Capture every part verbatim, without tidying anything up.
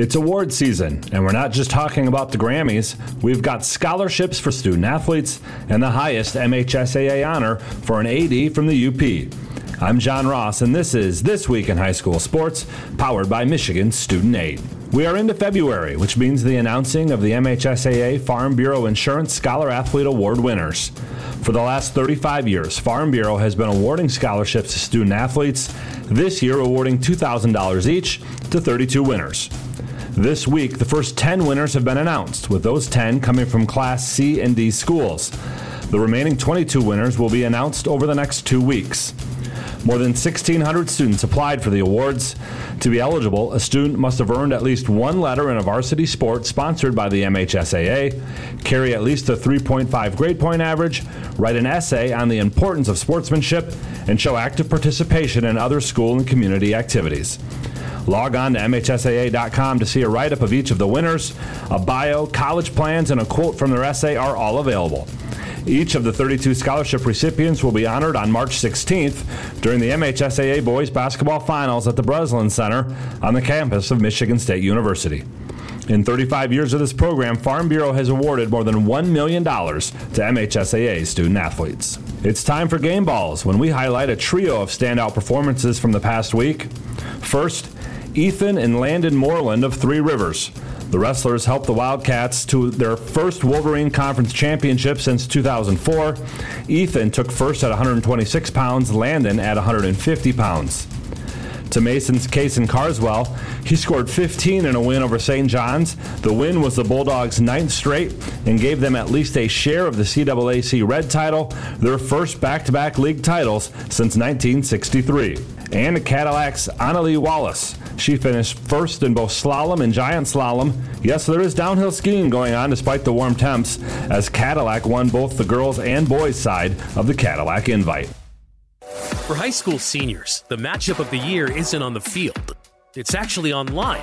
It's award season, and we're not just talking about the Grammys. We've got scholarships for student athletes and the highest M H S A A honor for an A D from the U P. I'm John Ross, and this is This Week in High School Sports, powered by Michigan Student Aid. We are into February, which means the announcing of the M H S A A Farm Bureau Insurance Scholar Athlete Award winners. For the last thirty-five years, Farm Bureau has been awarding scholarships to student athletes, this year awarding two thousand dollars each to thirty-two winners. This week, the first ten winners have been announced, with those ten coming from Class C and D schools. The remaining twenty-two winners will be announced over the next two weeks. More than sixteen hundred students applied for the awards. To be eligible, a student must have earned at least one letter in a varsity sport sponsored by the M H S A A, carry at least a three point five grade point average, write an essay on the importance of sportsmanship, and show active participation in other school and community activities. Log on to M H S A A dot com to see a write-up of each of the winners. A bio, college plans, and a quote from their essay are all available. Each of the thirty-two scholarship recipients will be honored on March sixteenth during the M H S A A Boys Basketball Finals at the Breslin Center on the campus of Michigan State University. In thirty-five years of this program, Farm Bureau has awarded more than one million dollars to M H S A A student-athletes. It's time for Game Balls, when we highlight a trio of standout performances from the past week. First, Ethan and Landon Moreland of Three Rivers. The wrestlers helped the Wildcats to their first Wolverine Conference championship since two thousand four. Ethan took first at one hundred twenty-six pounds, Landon at one hundred fifty pounds. To Mason's Kason Carswell, he scored fifteen in a win over Saint John's. The win was the Bulldogs' ninth straight and gave them at least a share of the C A A C Red title, their first back-to-back league titles since nineteen sixty-three. And Cadillac's Annalee Wallace. She finished first in both slalom and giant slalom. Yes, there is downhill skiing going on despite the warm temps, as Cadillac won both the girls' and boys' side of the Cadillac Invite. For high school seniors, the matchup of the year isn't on the field. It's actually online.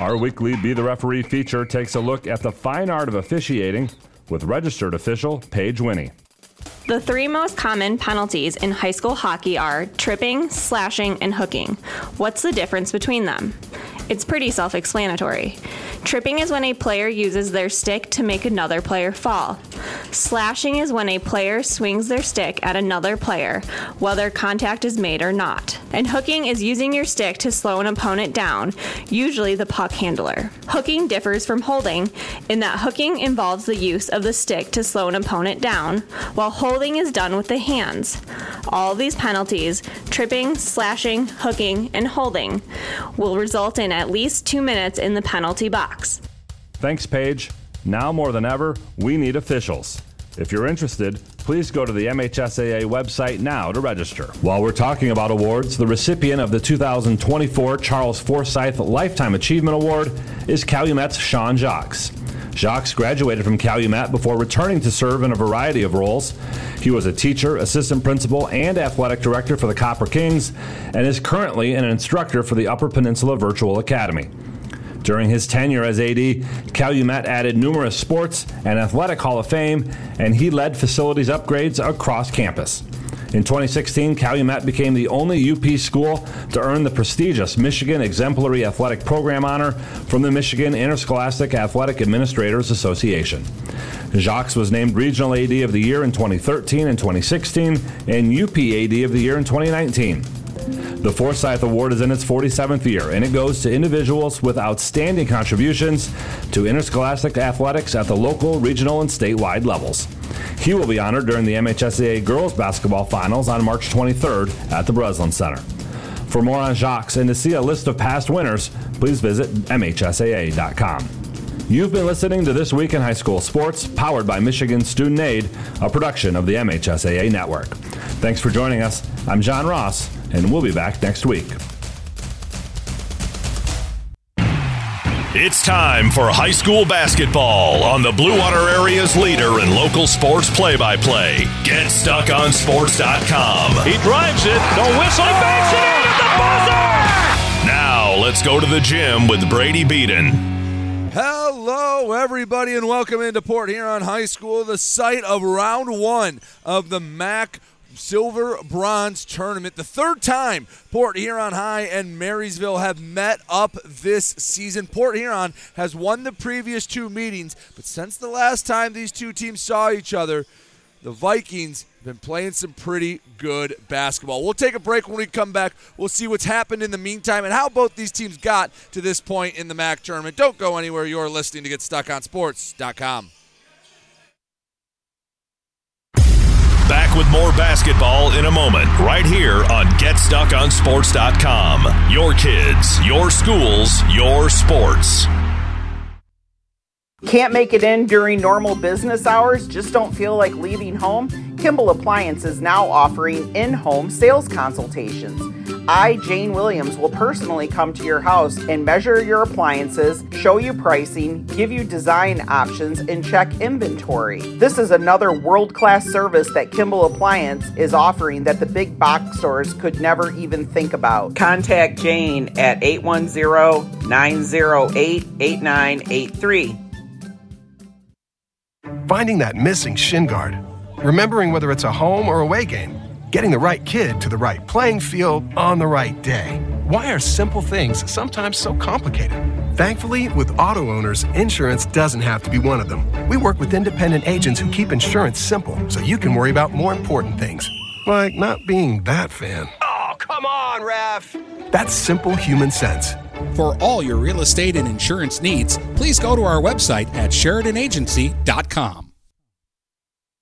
Our weekly Be the Referee feature takes a look at the fine art of officiating with registered official Paige Winnie. The three most common penalties in high school hockey are tripping, slashing, and hooking. What's the difference between them? It's pretty self-explanatory. Tripping is when a player uses their stick to make another player fall. Slashing is when a player swings their stick at another player, whether contact is made or not. And hooking is using your stick to slow an opponent down, usually the puck handler. Hooking differs from holding in that hooking involves the use of the stick to slow an opponent down, while holding is done with the hands. All these penalties, tripping, slashing, hooking, and holding, will result in at least two minutes in the penalty box. Thanks, Paige. Now more than ever, we need officials. If you're interested, please go to the M H S A A website now to register. While we're talking about awards, the recipient of the two thousand twenty-four Charles Forsyth Lifetime Achievement Award is Calumet's Sean Jacques. Jacques graduated from Calumet before returning to serve in a variety of roles. He was a teacher, assistant principal, and athletic director for the Copper Kings, and is currently an instructor for the Upper Peninsula Virtual Academy. During his tenure as A D, Calumet added numerous sports and athletic Hall of Fame, and he led facilities upgrades across campus. In twenty sixteen, Calumet became the only U P school to earn the prestigious Michigan Exemplary Athletic Program honor from the Michigan Interscholastic Athletic Administrators Association. Jacques was named Regional A D of the Year in twenty thirteen and twenty sixteen, and U P A D of the Year in twenty nineteen. The Forsyth Award is in its forty-seventh year, and it goes to individuals with outstanding contributions to interscholastic athletics at the local, regional, and statewide levels. He will be honored during the M H S A A Girls Basketball Finals on March twenty-third at the Breslin Center. For more on Jacques and to see a list of past winners, please visit M H S A A dot com. You've been listening to This Week in High School Sports, powered by Michigan Student Aid, a production of the M H S A A Network. Thanks for joining us. I'm John Ross, and we'll be back next week. It's It's time for high school basketball on the Blue Water Area's leader in local sports play-by-play. Get Stuck On Sports dot com. He drives it. The whistle. He bangs it in at the buzzer! Now let's go to the gym with Brady Beaton. Hello, everybody, and welcome into Port Huron High School, the site of round one of the M A C Silver Bronze Tournament. The third time Port Huron High and Marysville have met up this season. Port Huron has won the previous two meetings, but since the last time these two teams saw each other, the Vikings have been playing some pretty good basketball. We'll take a break. When we come back, we'll see what's happened in the meantime and how both these teams got to this point in the M A C tournament. Don't go anywhere. You're listening to Get Stuck On Sports dot com. Back with more basketball in a moment, right here on Get Stuck On Sports dot com. Your kids, your schools, your sports. Can't make it in during normal business hours? Just don't feel like leaving home? Kimball Appliance is now offering in-home sales consultations. I, Jane Williams, will personally come to your house and measure your appliances, show you pricing, give you design options, and check inventory. This is another world-class service that Kimball Appliance is offering that the big box stores could never even think about. Contact Jane at eight one zero, nine zero eight, eight nine eight three. Finding that missing shin guard, remembering whether it's a home or away game, getting the right kid to the right playing field on the right day. Why are simple things sometimes so complicated? Thankfully, with auto owners, insurance doesn't have to be one of them. We work with independent agents who keep insurance simple so you can worry about more important things, like not being that fan. Oh, come on, ref! That's simple human sense. For all your real estate and insurance needs, please go to our website at Sheridan Agency dot com.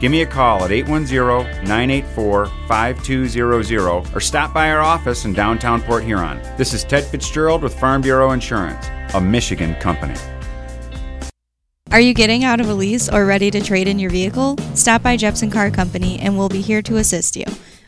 Give me a call at eight one zero, nine eight four, five two zero zero or stop by our office in downtown Port Huron. This is Ted Fitzgerald with Farm Bureau Insurance, a Michigan company. Are you getting out of a lease or ready to trade in your vehicle? Stop by Jepson Car Company and we'll be here to assist you.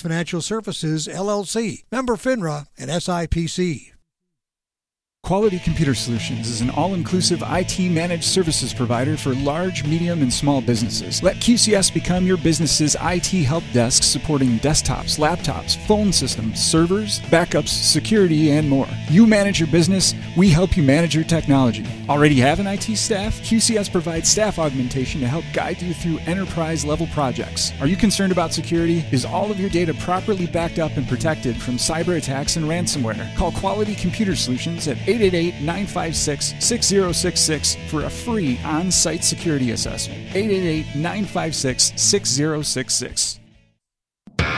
Financial Services, L L C, member FINRA and S I P C. Quality Computer Solutions is an all-inclusive I T managed services provider for large, medium, and small businesses. Let Q C S become your business's I T help desk, supporting desktops, laptops, phone systems, servers, backups, security, and more. You manage your business, we help you manage your technology. Already have an I T staff? Q C S provides staff augmentation to help guide you through enterprise-level projects. Are you concerned about security? Is all of your data properly backed up and protected from cyber attacks and ransomware? Call Quality Computer Solutions at eight eight eight, nine five six, six zero six six for a free on-site security assessment. eight eight eight, nine five six, six zero six six.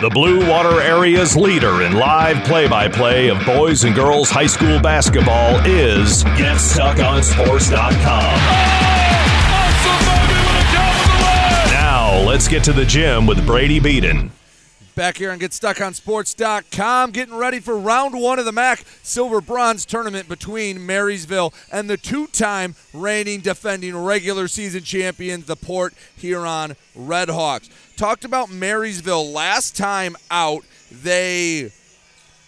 the Blue Water Area's leader in live play-by-play of boys and girls high school basketball, is Get Stuck On Sports dot com. Oh, now let's get to the gym with Brady Beaton. Back here on Get Stuck On Sports dot com, getting ready for round one of the M A C Silver Bronze Tournament between Marysville and the two-time reigning defending regular season champions, the Port Huron Redhawks. Talked about Marysville last time out. They,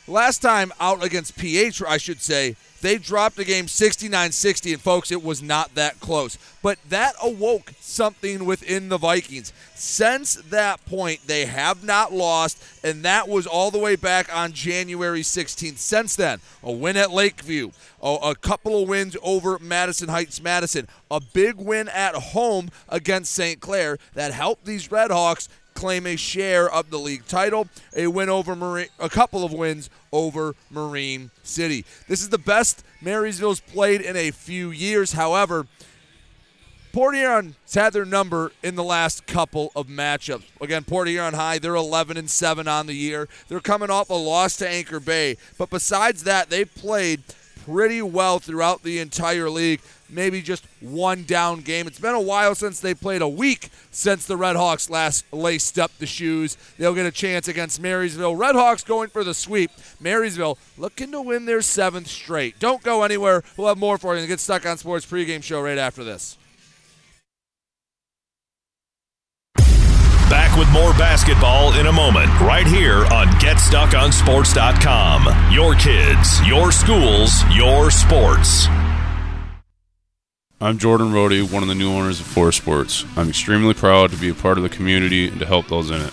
last time out against P H, I should say, they dropped the game sixty-nine sixty, and folks, it was not that close. But that awoke something within the Vikings. Since that point, they have not lost, and that was all the way back on January sixteenth. Since then, a win at Lakeview, a, a couple of wins over Madison Heights Madison, a big win at home against Saint Clair that helped these Redhawks claim a share of the league title, a win over Marine, a couple of wins over Marine City. This is the best Marysville's played in a few years. However, Port Huron's had their number in the last couple of matchups. Again, Port Huron High, they're eleven and seven on the year. They're coming off a loss to Anchor Bay. But besides that, they played pretty well throughout the entire league. Maybe just one down game. It's been a while since they played, a week since the Redhawks last laced up the shoes. They'll get a chance against Marysville. Redhawks going for the sweep. Marysville looking to win their seventh straight. Don't go anywhere. We'll have more for you. Get Stuck on Sports pregame show right after this. Back with more basketball in a moment, right here on Get Stuck On Sports dot com. Your kids, your schools, your sports. I'm Jordan Rohde, one of the new owners of Four Sports. I'm extremely proud to be a part of the community and to help those in it.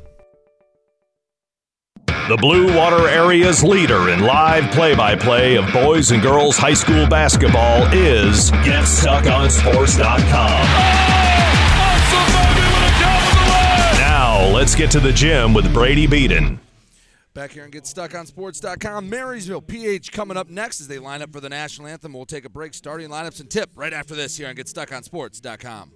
The Blue Water Area's leader in live play-by-play of boys and girls high school basketball is Get Stuck On Sports dot com. Oh, now let's get to the gym with Brady Beaton. Back here on Get Stuck On Sports dot com. Marysville P H coming up next as they line up for the National Anthem. We'll take a break, starting lineups and tip right after this here on Get Stuck On Sports dot com.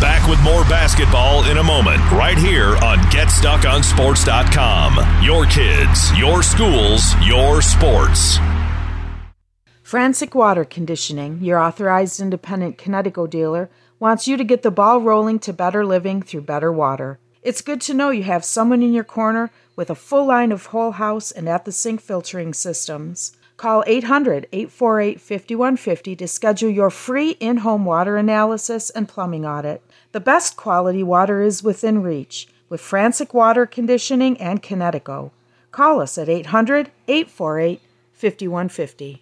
Back with more basketball in a moment, right here on Get Stuck On Sports dot com. Your kids, your schools, your sports. Frantic Water Conditioning, your authorized independent Connecticut dealer, wants you to get the ball rolling to better living through better water. It's good to know you have someone in your corner with a full line of whole house and at-the-sink filtering systems. Call eight hundred, eight four eight, five one five zero to schedule your free in-home water analysis and plumbing audit. The best quality water is within reach with Frantic Water Conditioning and Kinetico. Call us at eight hundred, eight four eight, five one five zero.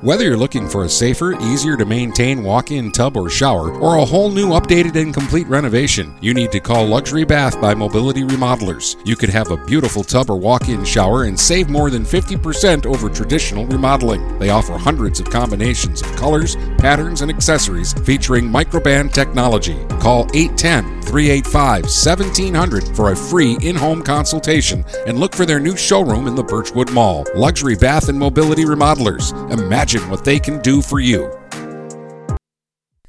Whether you're looking for a safer, easier to maintain walk-in tub or shower, or a whole new updated and complete renovation, you need to call Luxury Bath by Mobility Remodelers. You could have a beautiful tub or walk-in shower and save more than fifty percent over traditional remodeling. They offer hundreds of combinations of colors, patterns, and accessories featuring microband technology. Call eight one zero, three eight five, one seven zero zero for a free in-home consultation and look for their new showroom in the Birchwood Mall. Luxury Bath and Mobility Remodelers. Imagine what they can do for you.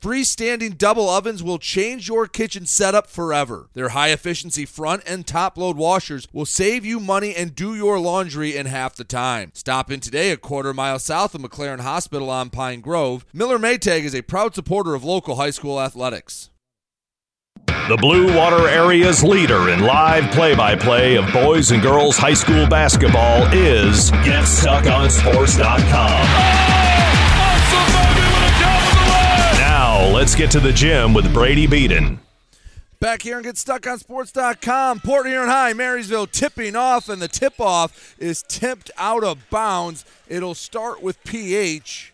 Freestanding double ovens will change your kitchen setup forever. Their high-efficiency front and top-load washers will save you money and do your laundry in half the time. Stop in today a quarter mile south of McLaren Hospital on Pine Grove. Miller Maytag is a proud supporter of local high school athletics. the Blue Water area's leader in live play-by-play of boys and girls high school basketball, is Get Stuck On Sports dot com. Oh, now let's get to the gym with Brady Beaton. Back here and Get Stuck On Sports dot com. Port Huron High, Marysville tipping off, and the tip-off is tipped out of bounds. It'll start with P H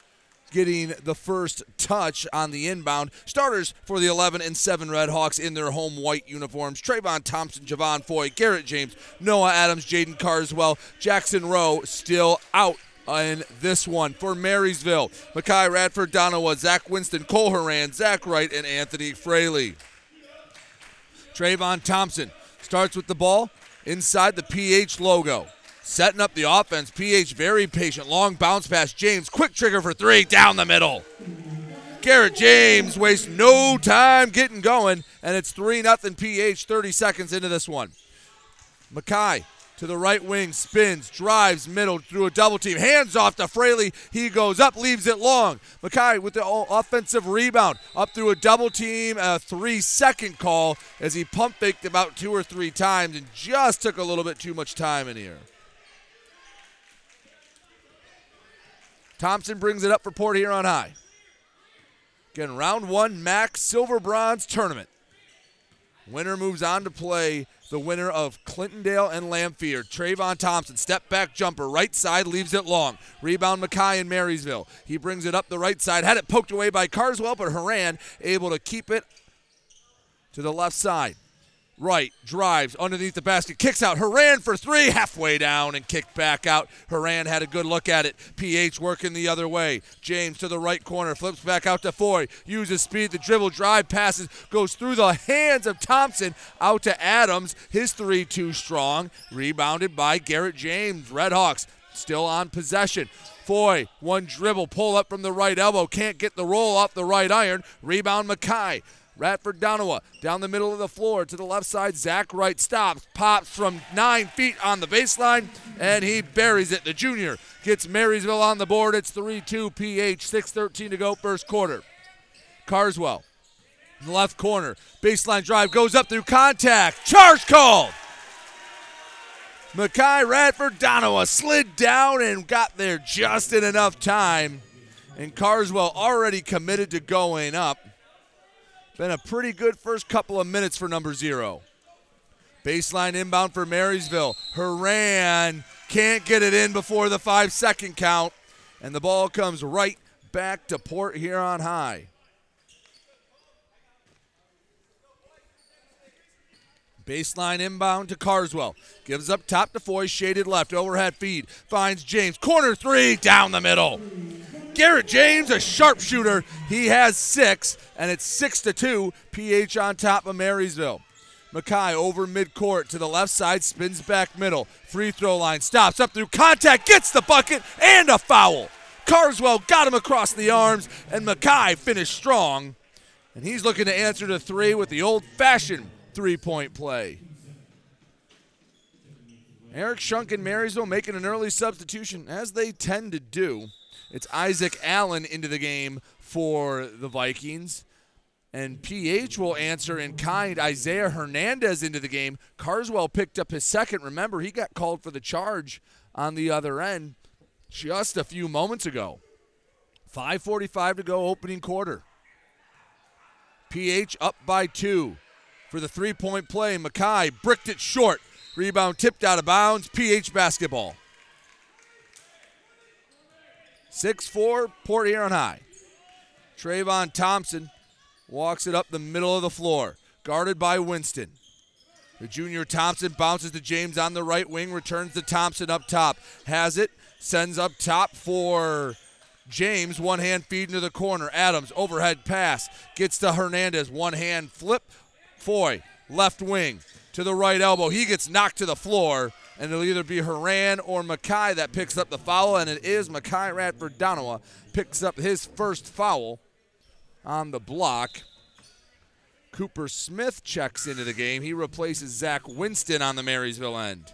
getting the first touch on the inbound. Starters for the eleven and seven Red Hawks in their home white uniforms: Trayvon Thompson, Javon Foy, Garrett James, Noah Adams, Jaden Carswell, Jackson Rowe still out in this one. For Marysville, Makai Radford-Donawa, Zach Winston, Cole Horan, Zach Wright, and Anthony Fraley. Trayvon Thompson starts with the ball inside the P H logo, setting up the offense. P H very patient, long bounce pass. James, quick trigger for three, down the middle. Garrett James wastes no time getting going, and it's three nothing P H thirty seconds into this one. Mackay to the right wing, spins, drives middle through a double team, hands off to Fraley. He goes up, leaves it long. Mackay with the offensive rebound, up through a double team, a three-second call as he pump faked about two or three times and just took a little bit too much time in here. Thompson brings it up for Port Huron High. Again, round one M A C Silver Bronze Tournament. Winner moves on to play the winner of Clintondale and Lamphere. Trayvon Thompson, step back jumper, right side, leaves it long. Rebound Mackay in Marysville. He brings it up the right side. Had it poked away by Carswell, but Horan able to keep it to the left side. Right, drives underneath the basket, kicks out. Horan for three, halfway down and kicked back out. Horan had a good look at it. P H working the other way. James to the right corner, flips back out to Foy. Uses speed, the dribble, drive, passes, goes through the hands of Thompson, out to Adams. His three too strong, rebounded by Garrett James. Red Hawks still on possession. Foy, one dribble, pull up from the right elbow, can't get the roll off the right iron. Rebound Mackay. Radford-Donawa down the middle of the floor to the left side. Zach Wright stops, pops from nine feet on the baseline, and he buries it. The junior gets Marysville on the board. It's three two P H, six thirteen to go, first quarter. Carswell in the left corner. Baseline drive goes up through contact. Charge called. Makai Radford-Donawa slid down and got there just in enough time, and Carswell already committed to going up. Been a pretty good first couple of minutes for number zero. Baseline inbound for Marysville. Horan can't get it in before the five-second count, and the ball comes right back to Port Huron High. Baseline inbound to Carswell. Gives up top to Foy, shaded left, overhead feed. Finds James, corner three, down the middle. Garrett James, a sharpshooter. He has six, and it's six to two. P H on top of Marysville. Mackay over midcourt to the left side, spins back middle. Free throw line, stops up through contact, gets the bucket, and a foul. Carswell got him across the arms, and Mackay finished strong. And he's looking to answer to three with the old-fashioned three-point play. Eric Schunk and Marysville making an early substitution, as they tend to do. It's Isaac Allen into the game for the Vikings. And P H will answer in kind. Isaiah Hernandez into the game. Carswell picked up his second. Remember, he got called for the charge on the other end just a few moments ago. five forty-five to go, opening quarter. P H up by two. For the three-point play, Mackay bricked it short. Rebound tipped out of bounds. P H basketball. six four, Port Huron High. Trayvon Thompson walks it up the middle of the floor, guarded by Winston. The junior Thompson bounces to James on the right wing, returns to Thompson up top. Has it, sends up top for James, one-hand feed into the corner. Adams, overhead pass, gets to Hernandez, one-hand flip. Foy, left wing, to the right elbow. He gets knocked to the floor. And it'll either be Horan or Mackay that picks up the foul, and it is Mackay Radford-Donawa picks up his first foul on the block. Cooper Smith checks into the game. He replaces Zach Winston on the Marysville end.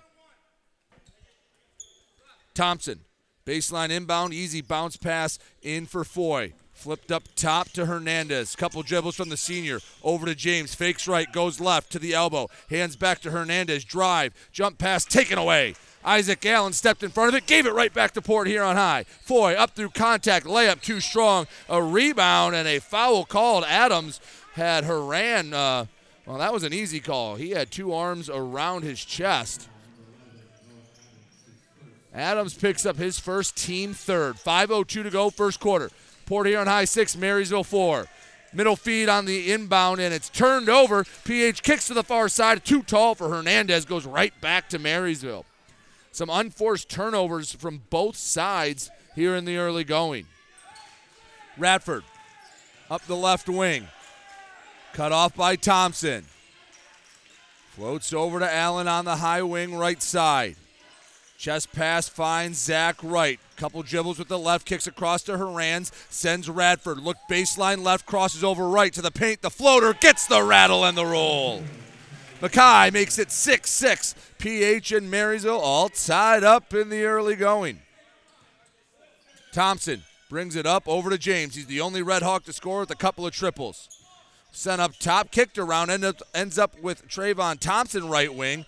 Thompson, baseline inbound, easy bounce pass in for Foy. Flipped up top to Hernandez. Couple dribbles from the senior. Over to James. Fakes right. Goes left to the elbow. Hands back to Hernandez. Drive. Jump pass. Taken away. Isaac Allen stepped in front of it. Gave it right back to Port Huron High. Foy up through contact. Layup too strong. A rebound and a foul called. Adams had Horan. Uh, well, that was an easy call. He had two arms around his chest. Adams picks up his first team third. five oh two to go. First quarter. Port Huron High six, Marysville four. Middle feed on the inbound, and it's turned over. P H kicks to the far side. Too tall for Hernandez. Goes right back to Marysville. Some unforced turnovers from both sides here in the early going. Radford up the left wing. Cut off by Thompson. Floats over to Allen on the high wing right side. Chest pass finds Zach Wright. Couple dribbles with the left, kicks across to Horan's, sends Radford. Look baseline left, crosses over right to the paint. The floater gets the rattle and the roll. Makai makes it six six. P H and Marysville all tied up in the early going. Thompson brings it up over to James. He's the only Red Hawk to score with a couple of triples. Sent up top, kicked around, end up, ends up with Trayvon Thompson right wing.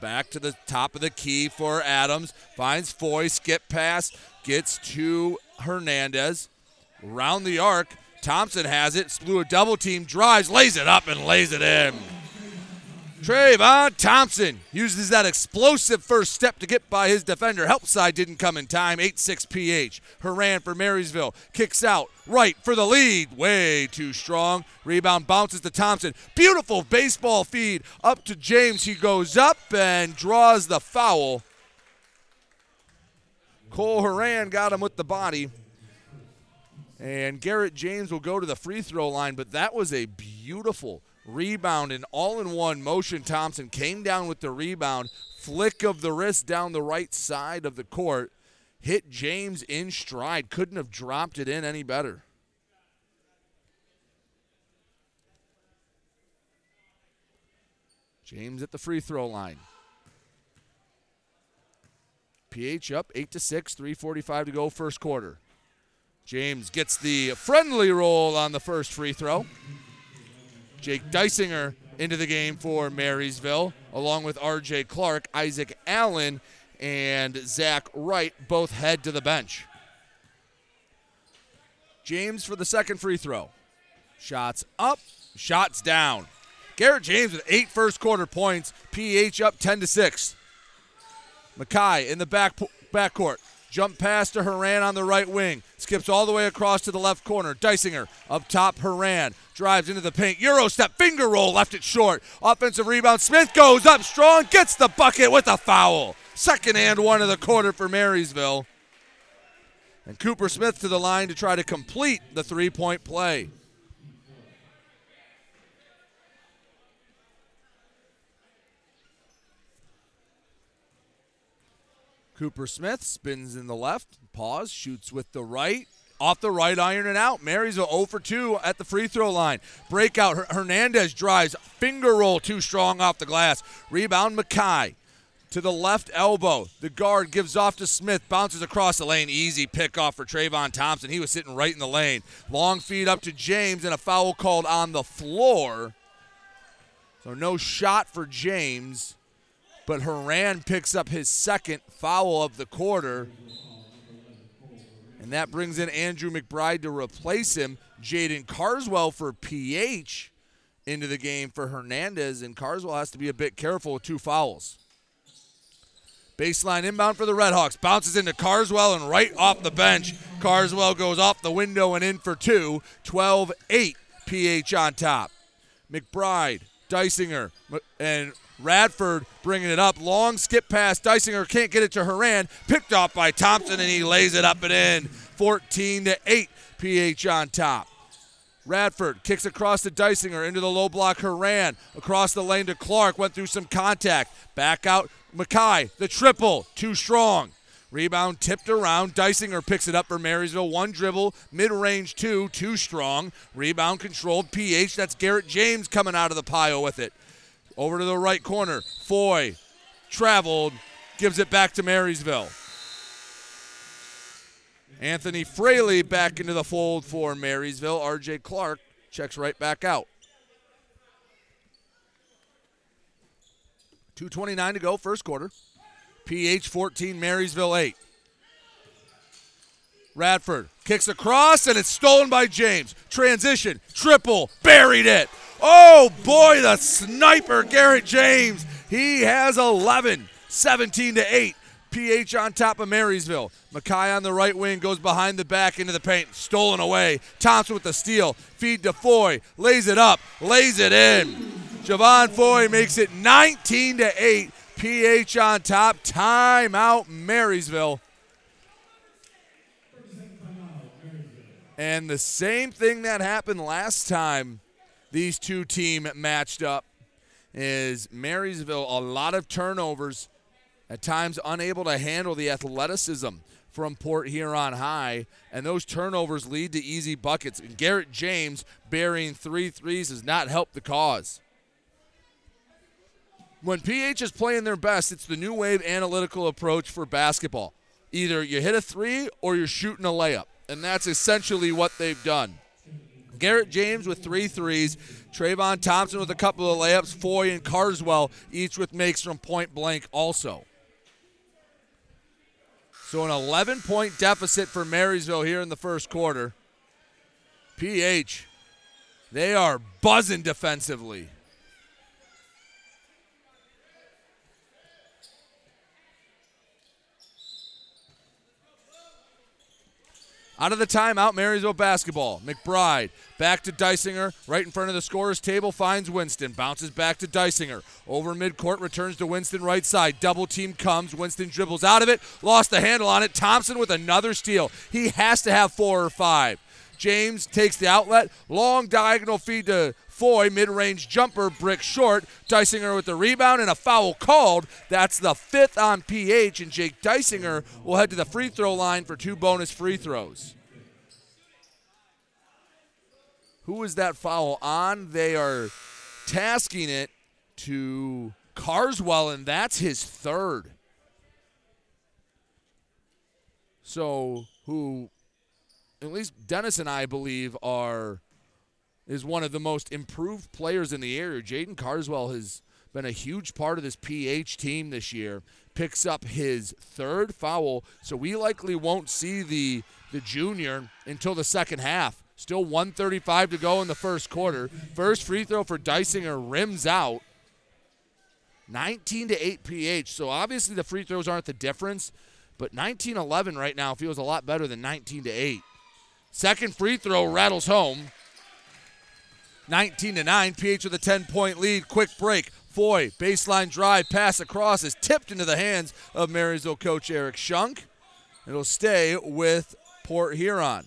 Back to the top of the key for Adams. Finds Foy, skip pass, gets to Hernandez. Round the arc, Thompson has it, slew a double team, drives, lays it up, and lays it in. Trayvon Thompson uses that explosive first step to get by his defender. Help side didn't come in time, eight six P H. Horan for Marysville, kicks out, right for the lead, way too strong. Rebound bounces to Thompson. Beautiful baseball feed up to James. He goes up and draws the foul. Cole Horan got him with the body. And Garrett James will go to the free throw line, but that was a beautiful rebound and all-in-one motion. Thompson came down with the rebound, flick of the wrist down the right side of the court, hit James in stride. Couldn't have dropped it in any better. James at the free throw line. P H up eight to six, three forty-five to go first quarter. James gets the friendly roll on the first free throw. Jake Dysinger into the game for Marysville, along with R J. Clark, Isaac Allen, and Zach Wright, both head to the bench. James for the second free throw. Shots up, shots down. Garrett James with eight first quarter points. P H up ten to six. Makai in the back backcourt. Jump pass to Horan on the right wing. Skips all the way across to the left corner. Dysinger up top, Horan. Drives into the paint. Euro step, finger roll, left it short. Offensive rebound. Smith goes up strong, gets the bucket with a foul. Second and one of the quarter for Marysville. And Cooper Smith to the line to try to complete the three-point play. Cooper Smith spins in the left, pause, shoots with the right, off the right iron and out. Marysville zero for two at the free throw line. Breakout, Hernandez drives, finger roll too strong off the glass. Rebound, Makai to the left elbow. The guard gives off to Smith, bounces across the lane. Easy pickoff for Trayvon Thompson. He was sitting right in the lane. Long feed up to James and a foul called on the floor. So no shot for James. But Horan picks up his second foul of the quarter. And that brings in Andrew McBride to replace him. Jaden Carswell for P H into the game for Hernandez. And Carswell has to be a bit careful with two fouls. Baseline inbound for the Redhawks. Bounces into Carswell and right off the bench. Carswell goes off the window and in for two. twelve eight P H on top. McBride, Dysinger, and Radford bringing it up. Long skip pass. Dysinger can't get it to Horan. Picked off by Thompson, and he lays it up and in. fourteen to eight, P H on top. Radford kicks across to Dysinger, into the low block. Horan across the lane to Clark. Went through some contact. Back out Makai. The triple. Too strong. Rebound tipped around. Dysinger picks it up for Marysville. One dribble, mid-range two. Too strong. Rebound controlled. P H. That's Garrett James coming out of the pile with it. Over to the right corner. Foy traveled, gives it back to Marysville. Anthony Fraley back into the fold for Marysville. R J. Clark checks right back out. two twenty-nine to go, first quarter. P H fourteen, Marysville eight. Radford kicks across, and it's stolen by James. Transition, triple, buried it. Oh, boy, the sniper, Garrett James. He has eleven, seventeen to eight. P H on top of Marysville. Makai on the right wing goes behind the back into the paint. Stolen away. Thompson with the steal. Feed to Foy. Lays it up. Lays it in. Javon Foy makes it nineteen to eight. P H on top. Timeout, Marysville. And the same thing that happened last time these two teams matched up is Marysville, a lot of turnovers, at times unable to handle the athleticism from Port Huron High, and those turnovers lead to easy buckets. And Garrett James burying three threes has not helped the cause. When P H is playing their best, it's the new wave analytical approach for basketball. Either you hit a three or you're shooting a layup. And that's essentially what they've done. Garrett James with three threes. Trayvon Thompson with a couple of layups. Foy and Carswell each with makes from point blank also. So an eleven-point deficit for Marysville here in the first quarter. P H, they are buzzing defensively. Out of the timeout, Marysville basketball. McBride back to Dysinger. Right in front of the scorer's table, finds Winston. Bounces back to Dysinger. Over midcourt, returns to Winston right side. Double team comes. Winston dribbles out of it. Lost the handle on it. Thompson with another steal. He has to have four or five. James takes the outlet. Long diagonal feed to Foy. Mid-range jumper. Brick short. Dysinger with the rebound and a foul called. That's the fifth on P H, and Jake Dysinger will head to the free throw line for two bonus free throws. Who is that foul on? They are tasking it to Carswell, and that's his third. So who, at least Dennis and I believe, are... is one of the most improved players in the area. Jaden Carswell has been a huge part of this P H team this year. Picks up his third foul, so we likely won't see the, the junior until the second half. Still one thirty-five to go in the first quarter. First free throw for Dysinger rims out. nineteen to eight P H, so obviously the free throws aren't the difference, but nineteen eleven right now feels a lot better than nineteen to eight. Second free throw rattles home. nineteen to nine, P H with a ten-point lead. Quick break. Foy, baseline drive, pass across is tipped into the hands of Marysville coach Eric Schunk. It'll stay with Port Huron.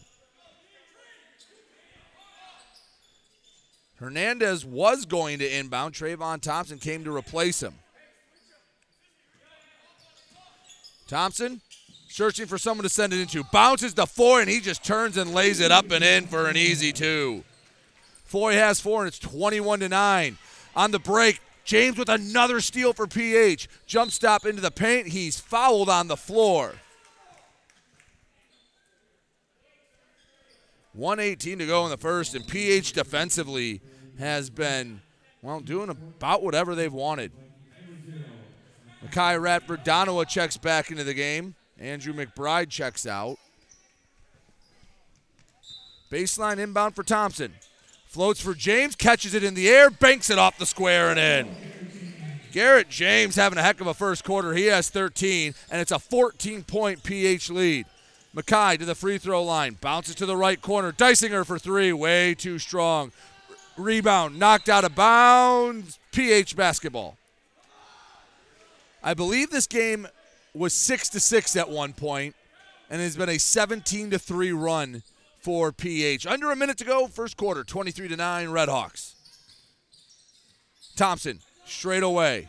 Hernandez was going to inbound. Trayvon Thompson came to replace him. Thompson searching for someone to send it into. Bounces to Foy, and he just turns and lays it up and in for an easy two. Foy has four, and it's twenty-one to nine. On the break, James with another steal for P H. Jump stop into the paint. He's fouled on the floor. one eighteen to go in the first, and P H defensively has been, well, doing about whatever they've wanted. Makai Radford-Donawa checks back into the game. Andrew McBride checks out. Baseline inbound for Thompson. Floats for James, catches it in the air, banks it off the square and in. Garrett James having a heck of a first quarter. He has thirteen, and it's a fourteen-point P H lead. Makai to the free throw line, bounces to the right corner. Dysinger for three, way too strong. Rebound, knocked out of bounds. P H basketball. I believe this game was six to six at one point, and it's been a seventeen to three run for P H. Under a minute to go, first quarter, twenty-three to nine, Redhawks. Thompson, straight away,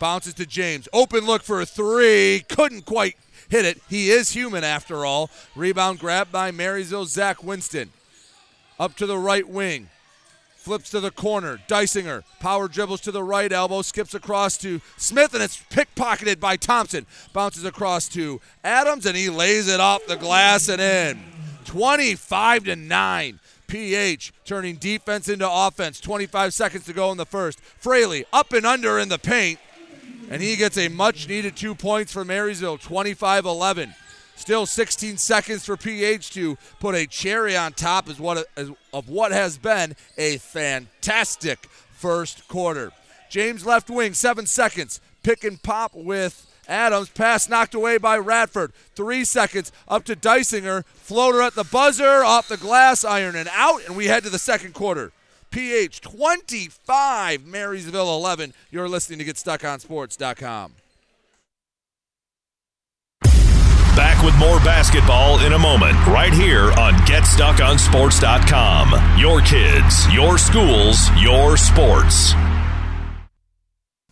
bounces to James. Open look for a three, couldn't quite hit it. He is human after all. Rebound grabbed by Marysville, Zach Winston. Up to the right wing, Flips to the corner. Dysinger. Power dribbles to the right elbow. Skips across to Smith, and it's pickpocketed by Thompson. Bounces across to Adams, and he lays it off the glass and in. twenty-five to nine. P H turning defense into offense. twenty-five seconds to go in the first. Fraley up and under in the paint, and he gets a much-needed two points for Marysville, twenty-five eleven. Still sixteen seconds for P H to put a cherry on top is what, is, of what has been a fantastic first quarter. James left wing, seven seconds. Pick and pop with Adams. Pass knocked away by Radford. Three seconds up to Dysinger. Floater at the buzzer, off the glass, iron and out, and we head to the second quarter. P H twenty-five, Marysville eleven. You're listening to Get Stuck On Sports dot com. Back with more basketball in a moment, right here on Get Stuck On Sports dot com. Your kids, your schools, your sports.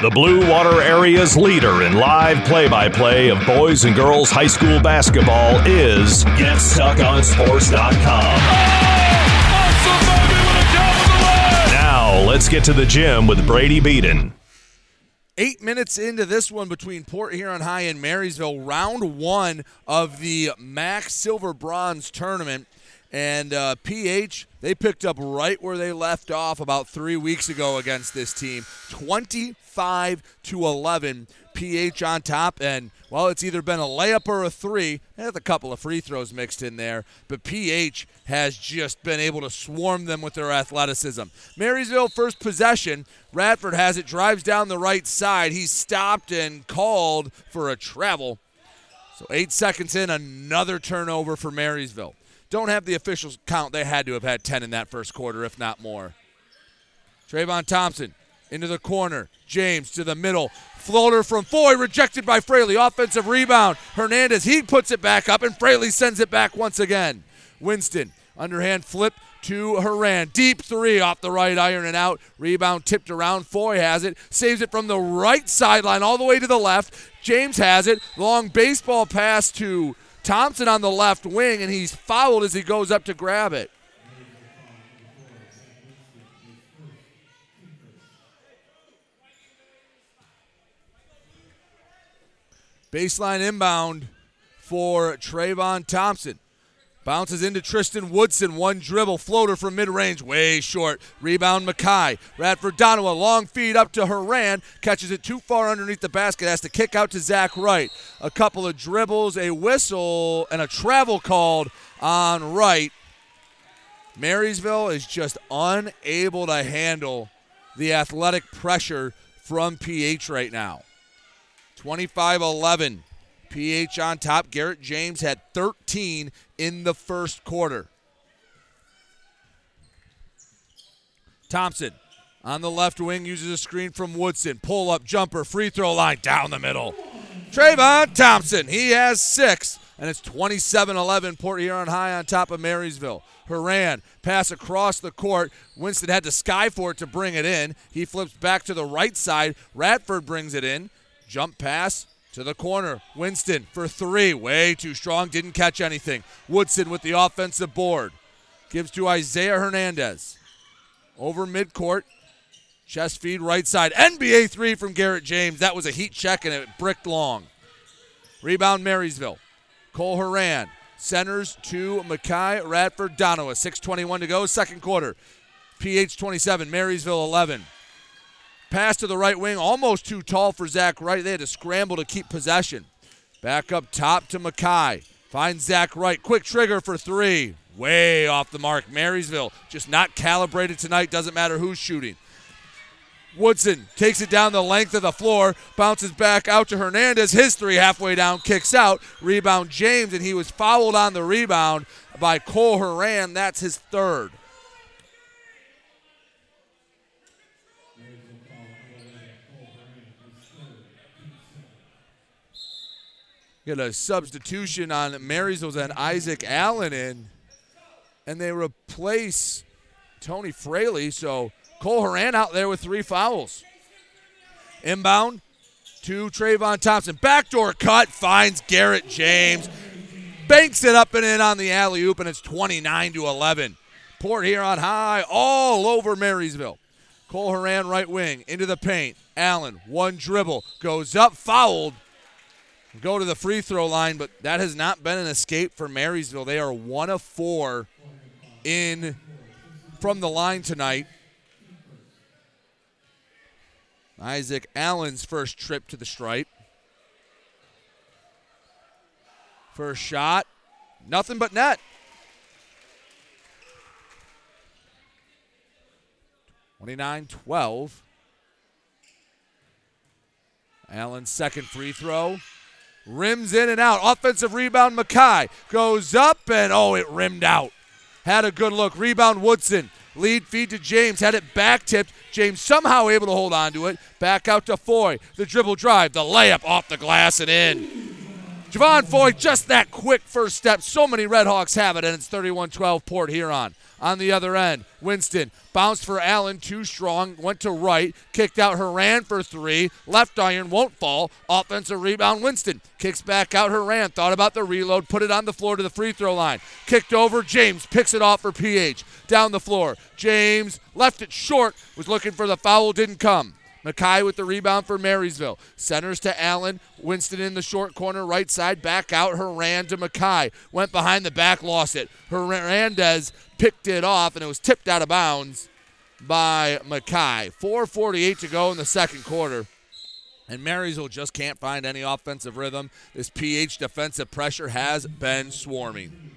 The Blue Water Area's leader in live play-by-play of boys and girls high school basketball is Get Stuck On Sports dot com. Oh, now let's get to the gym with Brady Beaton. Eight minutes into this one between Port Huron High and Marysville, round one of the M A C Silver Bronze Tournament. And uh, P H, they picked up right where they left off about three weeks ago against this team. twenty-five to eleven, P H on top. And, well, it's either been a layup or a three. They had a couple of free throws mixed in there. But P H has just been able to swarm them with their athleticism. Marysville first possession. Radford has it, drives down the right side. He's stopped and called for a travel. So eight seconds in, another turnover for Marysville. Don't have the officials count. They had to have had ten in that first quarter, if not more. Trayvon Thompson into the corner. James to the middle. Floater from Foy, rejected by Fraley. Offensive rebound. Hernandez, he puts it back up, and Fraley sends it back once again. Winston, underhand flip to Horan. Deep three off the right iron and out. Rebound tipped around. Foy has it. Saves it from the right sideline all the way to the left. James has it. Long baseball pass to Thompson on the left wing, and he's fouled as he goes up to grab it. Baseline inbound for Trayvon Thompson. Bounces into Tristan Woodson. One dribble, floater from mid-range, way short. Rebound, Makai. Radford-Donawa, long feed up to Horan. Catches it too far underneath the basket. Has to kick out to Zach Wright. A couple of dribbles, a whistle, and a travel called on Wright. Marysville is just unable to handle the athletic pressure from P H right now. twenty-five eleven. P H on top. Garrett James had thirteen in the first quarter. Thompson on the left wing uses a screen from Woodson. Pull up jumper, free throw line, down the middle. Trayvon Thompson, he has six, and it's twenty-seven eleven, Port Huron High on top of Marysville. Horan, pass across the court. Winston had to sky for it to bring it in. He flips back to the right side. Radford brings it in. Jump pass to the corner. Winston for three. Way too strong. Didn't catch anything. Woodson with the offensive board. Gives to Isaiah Hernandez. Over midcourt. Chest feed right side. N B A three from Garrett James. That was a heat check and it bricked long. Rebound Marysville. Cole Horan. Centers to Makai Radford-Donawa. six twenty-one to go. Second quarter. P H twenty-seven. Marysville eleven. Pass to the right wing, almost too tall for Zach Wright. They had to scramble to keep possession. Back up top to Makai. Finds Zach Wright. Quick trigger for three. Way off the mark. Marysville just not calibrated tonight. Doesn't matter who's shooting. Woodson takes it down the length of the floor. Bounces back out to Hernandez. His three halfway down. Kicks out. Rebound James, and he was fouled on the rebound by Cole Horan. That's his third. Got a substitution on Marysville's and Isaac Allen in, and they replace Tony Fraley. So Cole Horan out there with three fouls. Inbound to Trayvon Thompson. Backdoor cut, finds Garrett James. Banks it up and in on the alley-oop, and it's twenty-nine to eleven. Port Huron High all over Marysville. Cole Horan, right wing, into the paint. Allen, one dribble, goes up, fouled. Go to the free throw line, but that has not been an escape for Marysville. They are one of four in from the line tonight. Isaac Allen's first trip to the stripe. First shot, nothing but net. twenty-nine twelve. Allen's second free throw. Rims in and out. Offensive rebound, Makai. Goes up and, oh, it rimmed out. Had a good look. Rebound, Woodson. Lead feed to James. Had it back tipped. James somehow able to hold on to it. Back out to Foy. The dribble drive. The layup off the glass and in. Javon Foy, just that quick first step. So many Redhawks have it, and it's thirty-one twelve Port Huron. On the other end, Winston. Bounced for Allen, too strong. Went to right. Kicked out Horan for three. Left iron, won't fall. Offensive rebound, Winston. Kicks back out Horan. Thought about the reload. Put it on the floor to the free throw line. Kicked over. James picks it off for P H. Down the floor. James left it short. Was looking for the foul. Didn't come. Makai with the rebound for Marysville. Centers to Allen. Winston in the short corner, right side. Back out, Horan to Makai. Went behind the back, lost it. Hernandez picked it off, and it was tipped out of bounds by Makai. four forty-eight to go in the second quarter. And Marysville just can't find any offensive rhythm. This P H defensive pressure has been swarming.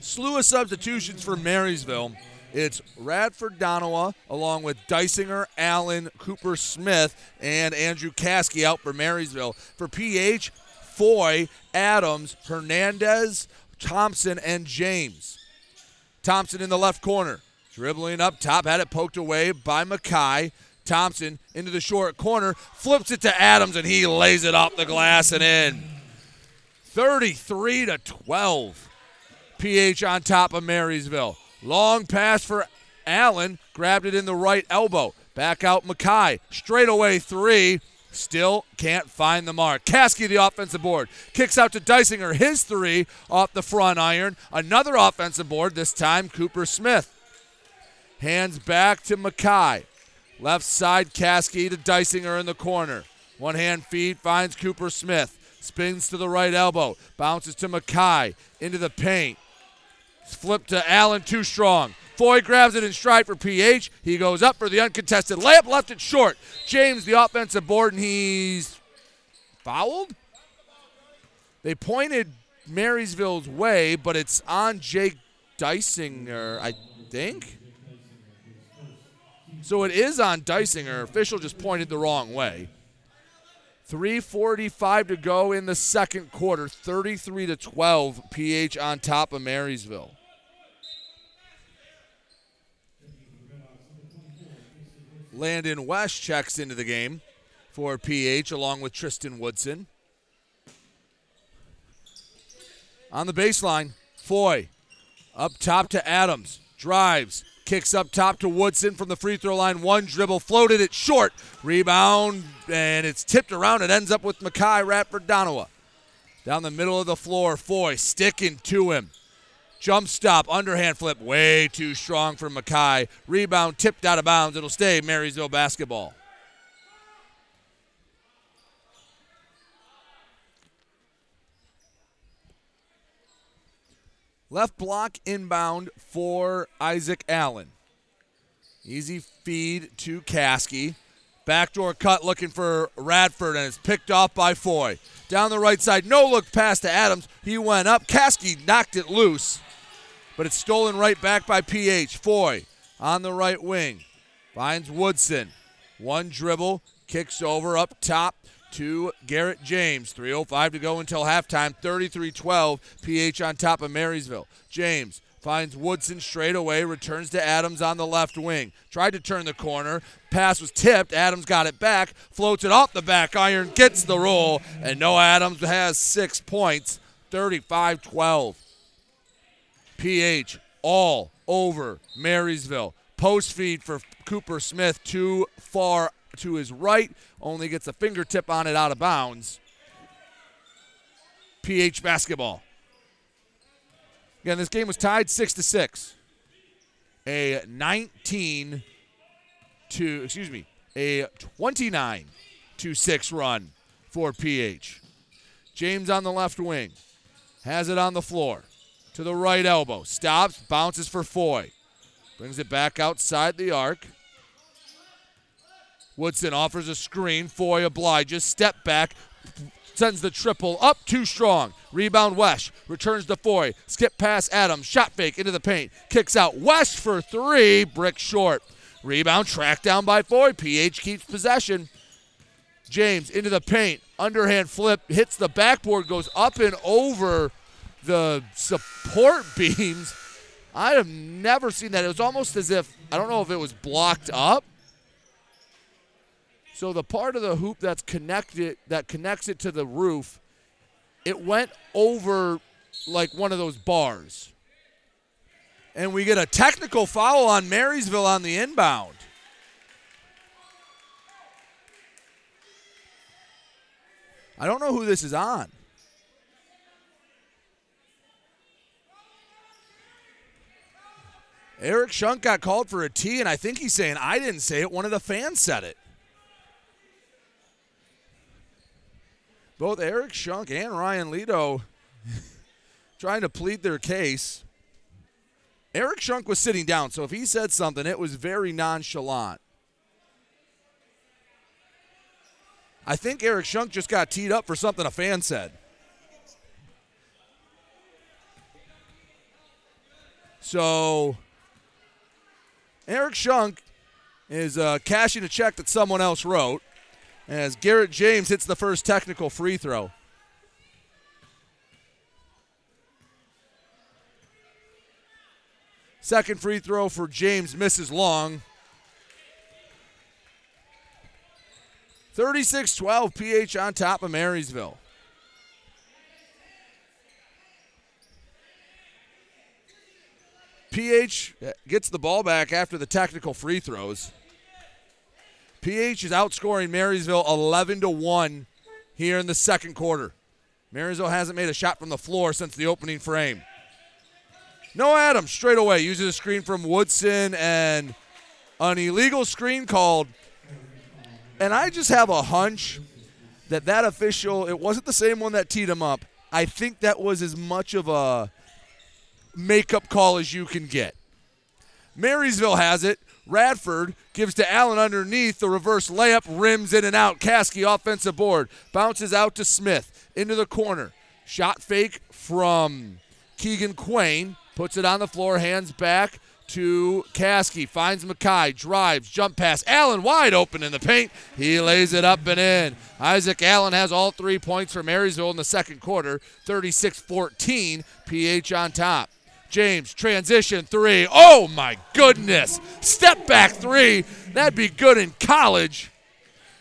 Slew of substitutions for Marysville. It's Radford-Donawa along with Dysinger, Allen, Cooper Smith, and Andrew Kasky out for Marysville. For P H, Foy, Adams, Hernandez, Thompson, and James. Thompson in the left corner. Dribbling up top, had it poked away by Makai. Thompson into the short corner, flips it to Adams, and he lays it off the glass and in. thirty-three to twelve. P H on top of Marysville. Long pass for Allen, grabbed it in the right elbow. Back out Makai, straightaway three, still can't find the mark. Kasky, the offensive board, kicks out to Dysinger, his three off the front iron. Another offensive board, this time Cooper Smith. Hands back to Makai. Left side, Kasky to Dysinger in the corner. One-hand feed finds Cooper Smith. Spins to the right elbow, bounces to Makai into the paint. Flip to Allen, too strong. Foy grabs it in stride for P H. He goes up for the uncontested layup, left it short. James, the offensive board, and he's fouled? They pointed Marysville's way, but it's on Jake Dysinger, I think. So it is on Dysinger. Official just pointed the wrong way. three forty-five to go in the second quarter, thirty-three to twelve, P H on top of Marysville. Landon West checks into the game for P H along with Tristan Woodson. On the baseline, Foy up top to Adams, drives. Kicks up top to Woodson from the free throw line. One dribble, floated it short. Rebound, and it's tipped around. It ends up with Makai Radford-Donawa. Down the middle of the floor, Foy sticking to him. Jump stop, underhand flip, way too strong for Makai. Rebound tipped out of bounds. It'll stay Marysville basketball. Left block inbound for Isaac Allen. Easy feed to Kasky. Backdoor cut looking for Radford, and it's picked off by Foy. Down the right side, no look pass to Adams. He went up. Kasky knocked it loose, but it's stolen right back by P H. Foy on the right wing. Finds Woodson. One dribble, kicks over up top to Garrett James. three oh five to go until halftime, thirty-three twelve, P H on top of Marysville. James Finds Woodson straight away, returns to Adams on the left wing. Tried to turn the corner. Pass was tipped. Adams got it back. Floats it off the back iron. Gets the roll. And Noah Adams has six points, thirty-five twelve. P H all over Marysville. Post feed for Cooper Smith too far to his right. Only gets a fingertip on it out of bounds. P H basketball. Again, this game was tied six to six. A nineteen to, excuse me, a twenty-nine to six run for P H. James on the left wing. Has it on the floor. To the right elbow. Stops, bounces for Foy. Brings it back outside the arc. Woodson offers a screen. Foy obliges. Step back. Sends the triple up too strong. Rebound Wesh. Returns to Foy. Skip pass Adams. Shot fake into the paint. Kicks out West for three. Brick short. Rebound tracked down by Foy. P H keeps possession. James into the paint. Underhand flip. Hits the backboard. Goes up and over the support beams. I have never seen that. It was almost as if, I don't know if it was blocked up. So the part of the hoop that's connected, that connects it to the roof, it went over like one of those bars. And we get a technical foul on Marysville on the inbound. I don't know who this is on. Eric Schunk got called for a T, and I think he's saying, I didn't say it, one of the fans said it. Both Eric Schunk and Ryan Lito trying to plead their case. Eric Schunk was sitting down, so if he said something, it was very nonchalant. I think Eric Schunk just got teed up for something a fan said. So Eric Schunk is uh, cashing a check that someone else wrote as Garrett James hits the first technical free throw. Second free throw for James misses long. thirty-six twelve, P H on top of Marysville. P H gets the ball back after the technical free throws. P H is outscoring Marysville eleven to one here in the second quarter. Marysville hasn't made a shot from the floor since the opening frame. Noah Adams straight away uses a screen from Woodson and an illegal screen called. And I just have a hunch that that official, it wasn't the same one that teed him up. I think that was as much of a makeup call as you can get. Marysville has it. Radford gives to Allen underneath. The reverse layup rims in and out. Kasky offensive board. Bounces out to Smith. Into the corner. Shot fake from Keegan Quain. Puts it on the floor. Hands back to Kasky. Finds Makai. Drives. Jump pass. Allen wide open in the paint. He lays it up and in. Isaac Allen has all three points for Marysville in the second quarter. thirty-six fourteen. P H on top. James, transition three. Oh, my goodness. Step back three. That'd be good in college.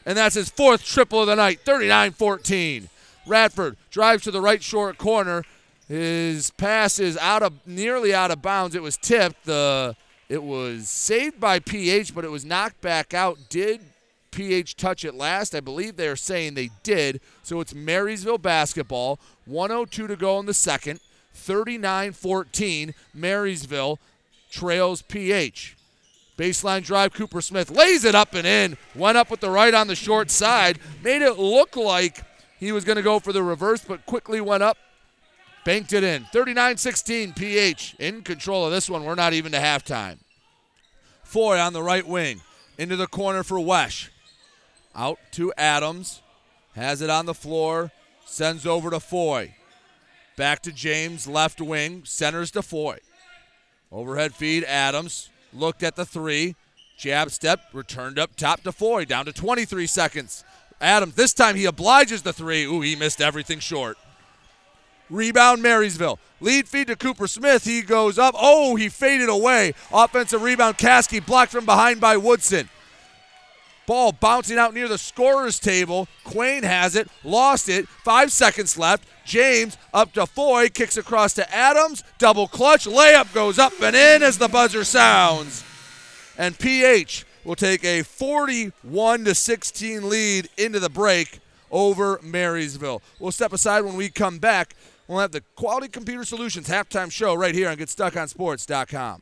And that's his fourth triple of the night, thirty-nine fourteen. Radford drives to the right short corner. His pass is out of, nearly out of bounds. It was tipped. The, it was saved by P H, but it was knocked back out. Did P H touch it last? I believe they're saying they did. So it's Marysville basketball, one oh two to go in the second. thirty-nine fourteen, Marysville trails P H. Baseline drive, Cooper Smith lays it up and in. Went up with the right on the short side. Made it look like he was going to go for the reverse, but quickly went up, banked it in. thirty-nine sixteen, P H in control of this one. We're not even to halftime. Foy on the right wing. Into the corner for Wesh. Out to Adams. Has it on the floor. Sends over to Foy. Back to James, left wing, centers to Foy. Overhead feed, Adams, looked at the three. Jab step, returned up top to Foy, down to twenty-three seconds. Adams, this time he obliges the three. Ooh, he missed everything short. Rebound Marysville. Lead feed to Cooper Smith. He goes up. Oh, he faded away. Offensive rebound. Kasky blocked from behind by Woodson. Ball bouncing out near the scorer's table. Quain has it. Lost it. Five seconds left. James up to Foy. Kicks across to Adams. Double clutch. Layup goes up and in as the buzzer sounds. And P H will take a forty-one to sixteen lead into the break over Marysville. We'll step aside when we come back. We'll have the Quality Computer Solutions halftime show right here on Get Stuck On Sports dot com.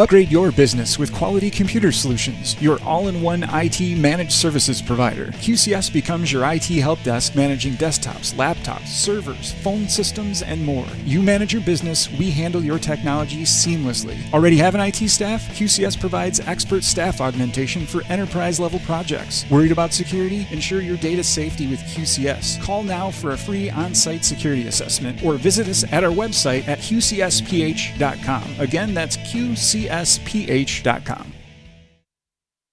Upgrade your business with Quality Computer Solutions, your all-in-one I T managed services provider. Q C S becomes your I T help desk, managing desktops, laptops, servers, phone systems, and more. You manage your business, we handle your technology seamlessly. Already have an I T staff? Q C S provides expert staff augmentation for enterprise-level projects. Worried about security? Ensure your data safety with Q C S. Call now for a free on-site security assessment or visit us at our website at Q C S P H dot com. Again, that's Q C S P H dot com. S P H dot com.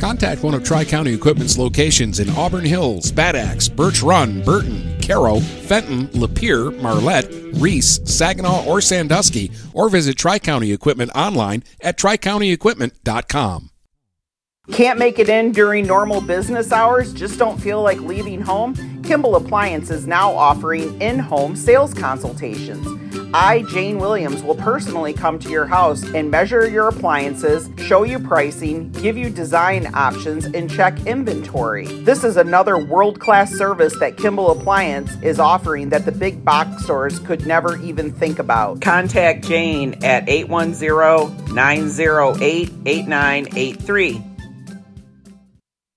Contact one of Tri-County Equipment's locations in Auburn Hills, Bad Axe, Birch Run, Burton, Caro, Fenton, Lapeer, Marlette, Reese, Saginaw, or Sandusky, or visit Tri-County Equipment online at tri county equipment dot com. Can't make it in during normal business hours? Just don't feel like leaving home? Kimball Appliance is now offering in-home sales consultations. I, Jane Williams, will personally come to your house and measure your appliances, show you pricing, give you design options, and check inventory. This is another world-class service that Kimball Appliance is offering that the big box stores could never even think about. Contact Jane at eight one zero, nine zero eight, eight nine eight three.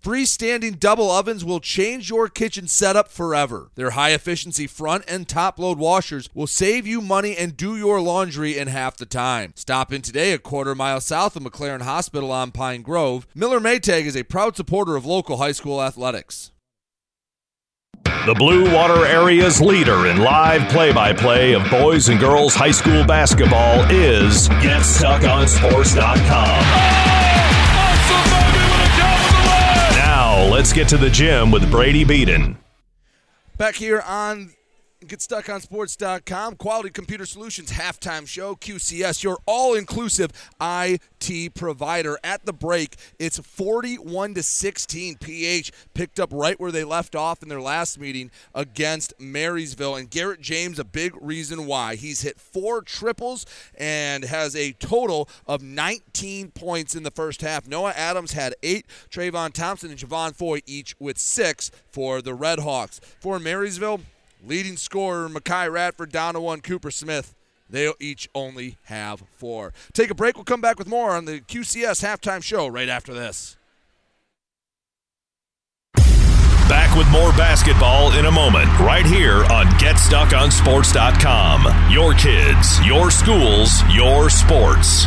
Freestanding double ovens will change your kitchen setup forever. Their high-efficiency front and top-load washers will save you money and do your laundry in half the time. Stop in today a quarter mile south of McLaren Hospital on Pine Grove. Miller Maytag is a proud supporter of local high school athletics. The Blue Water Area's leader in live play-by-play of boys and girls high school basketball is Get Stuck On Sports dot com. Oh! Let's get to the gym with Brady Beaton. Back here on Get Stuck On Sports dot com, Quality Computer Solutions halftime show. Q C S, your all-inclusive I T provider. At the break, it's forty-one to sixteen. P H picked up right where they left off in their last meeting against Marysville, and Garrett James, a big reason why. He's hit four triples and has a total of nineteen points in the first half. Noah Adams had eight, Trayvon Thompson and Javon Foy each with six for the Red Hawks. For Marysville, leading scorer Makai Radford-Donawa and Cooper Smith, they each only have four. Take a break. We'll come back with more on the Q C S halftime show right after this. Back with more basketball in a moment, right here on Get Stuck On Sports dot com. Your kids, your schools, your sports.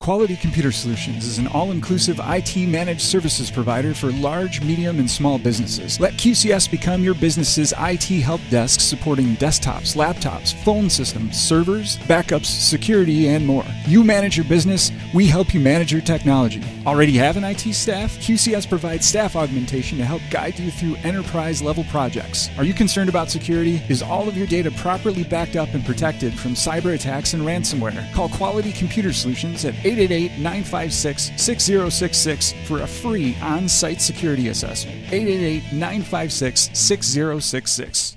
Quality Computer Solutions is an all-inclusive I T managed services provider for large, medium, and small businesses. Let Q C S become your business's I T help desk, supporting desktops, laptops, phone systems, servers, backups, security, and more. You manage your business, we help you manage your technology. Already have an I T staff? Q C S provides staff augmentation to help guide you through enterprise-level projects. Are you concerned about security? Is all of your data properly backed up and protected from cyber attacks and ransomware? Call Quality Computer Solutions at eight eight eight, nine five six, six zero six six for a free on-site security assessment. eight eight eight, nine five six, six zero six six.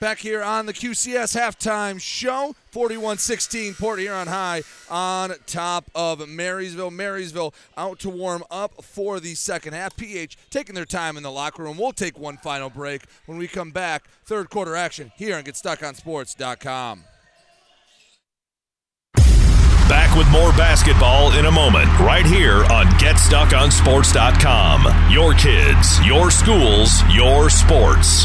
Back here on the Q C S halftime show, forty-one sixteen, Port Huron High on top of Marysville. Marysville out to warm up for the second half. P H taking their time in the locker room. We'll take one final break. When we come back, third quarter action here on Get Stuck On Sports dot com. Back with more basketball in a moment, right here on Get Stuck On Sports dot com. Your kids, your schools, your sports.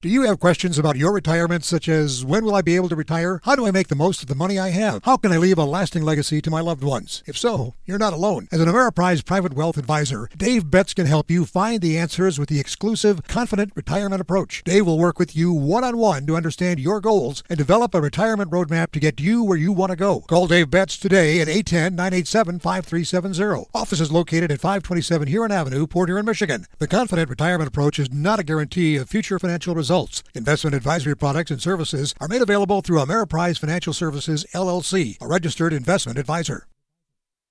Do you have questions about your retirement, such as when will I be able to retire? How do I make the most of the money I have? How can I leave a lasting legacy to my loved ones? If so, you're not alone. As an Ameriprise private wealth advisor, Dave Betts can help you find the answers with the exclusive Confident Retirement Approach. Dave will work with you one-on-one to understand your goals and develop a retirement roadmap to get you where you want to go. Call Dave Betts today at eight one zero, nine eight seven, five three seven zero. Office is located at five twenty-seven Huron Avenue, Port Huron, Michigan. The Confident Retirement Approach is not a guarantee of future financial results. Results. Investment advisory products and services are made available through Ameriprise Financial Services, L L C, a registered investment advisor.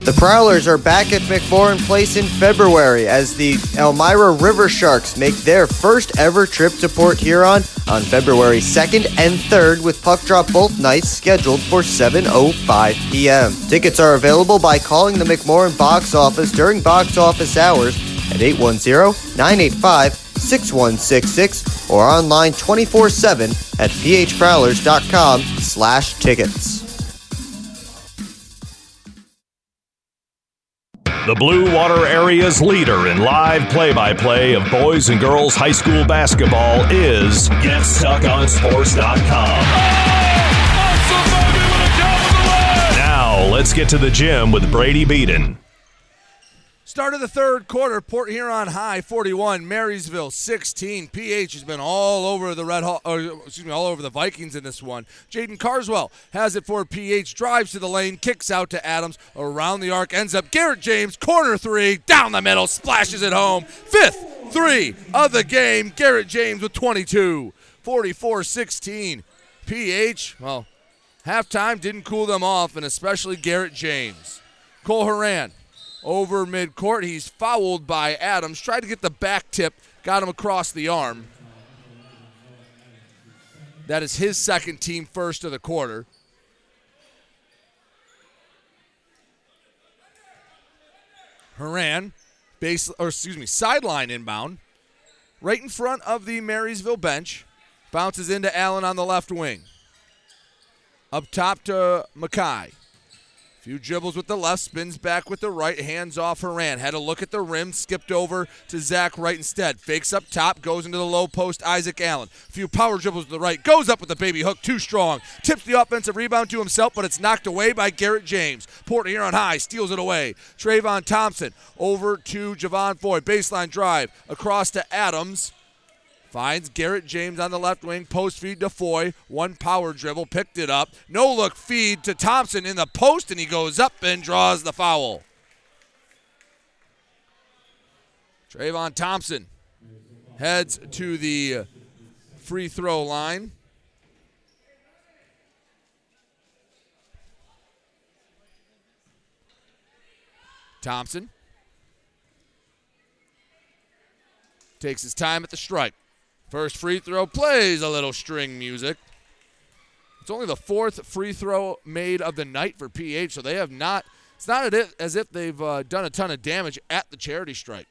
The Prowlers are back at McMorran Place in February as the Elmira River Sharks make their first ever trip to Port Huron on February second and third with puck drop both nights scheduled for seven oh five p.m. Tickets are available by calling the McMorran box office during box office hours at eight one zero, nine eight five, six one six six or online twenty-four seven at phprowlers.com slash tickets. The Blue Water Area's leader in live play-by-play of boys and girls high school basketball is Get Stuck On Sports dot com. Oh, now let's get to the gym with Brady Beaton. Start of the third quarter, Port Huron High forty-one, Marysville sixteen. P H has been all over the Red Hawk, or excuse me, all over the Vikings in this one. Jaden Carswell has it for P H, drives to the lane, kicks out to Adams, around the arc, ends up Garrett James, corner three, down the middle, splashes it home. Fifth three of the game, Garrett James with twenty-two, forty-four sixteen. P H, well, halftime didn't cool them off, and especially Garrett James. Cole Horan. Over midcourt, he's fouled by Adams. Tried to get the back tip, got him across the arm. That is his second team first of the quarter. Horan, base, or excuse me, sideline inbound, right in front of the Marysville bench, bounces into Allen on the left wing. Up top to Makai. Few dribbles with the left, spins back with the right, hands off Horan. Had a look at the rim, skipped over to Zach Wright instead. Fakes up top, goes into the low post, Isaac Allen. Few power dribbles to the right, goes up with the baby hook, too strong. Tips the offensive rebound to himself, but it's knocked away by Garrett James. Port Huron High steals it away. Trayvon Thompson over to Javon Foy. Baseline drive across to Adams. Finds Garrett James on the left wing, post feed to Foy, one power dribble, picked it up. No-look feed to Thompson in the post, and he goes up and draws the foul. Trayvon Thompson heads to the free throw line. Thompson takes his time at the strike. First free throw plays a little string music. It's only the fourth free throw made of the night for P H, so they have not, it's not as if they've uh, done a ton of damage at the charity strike.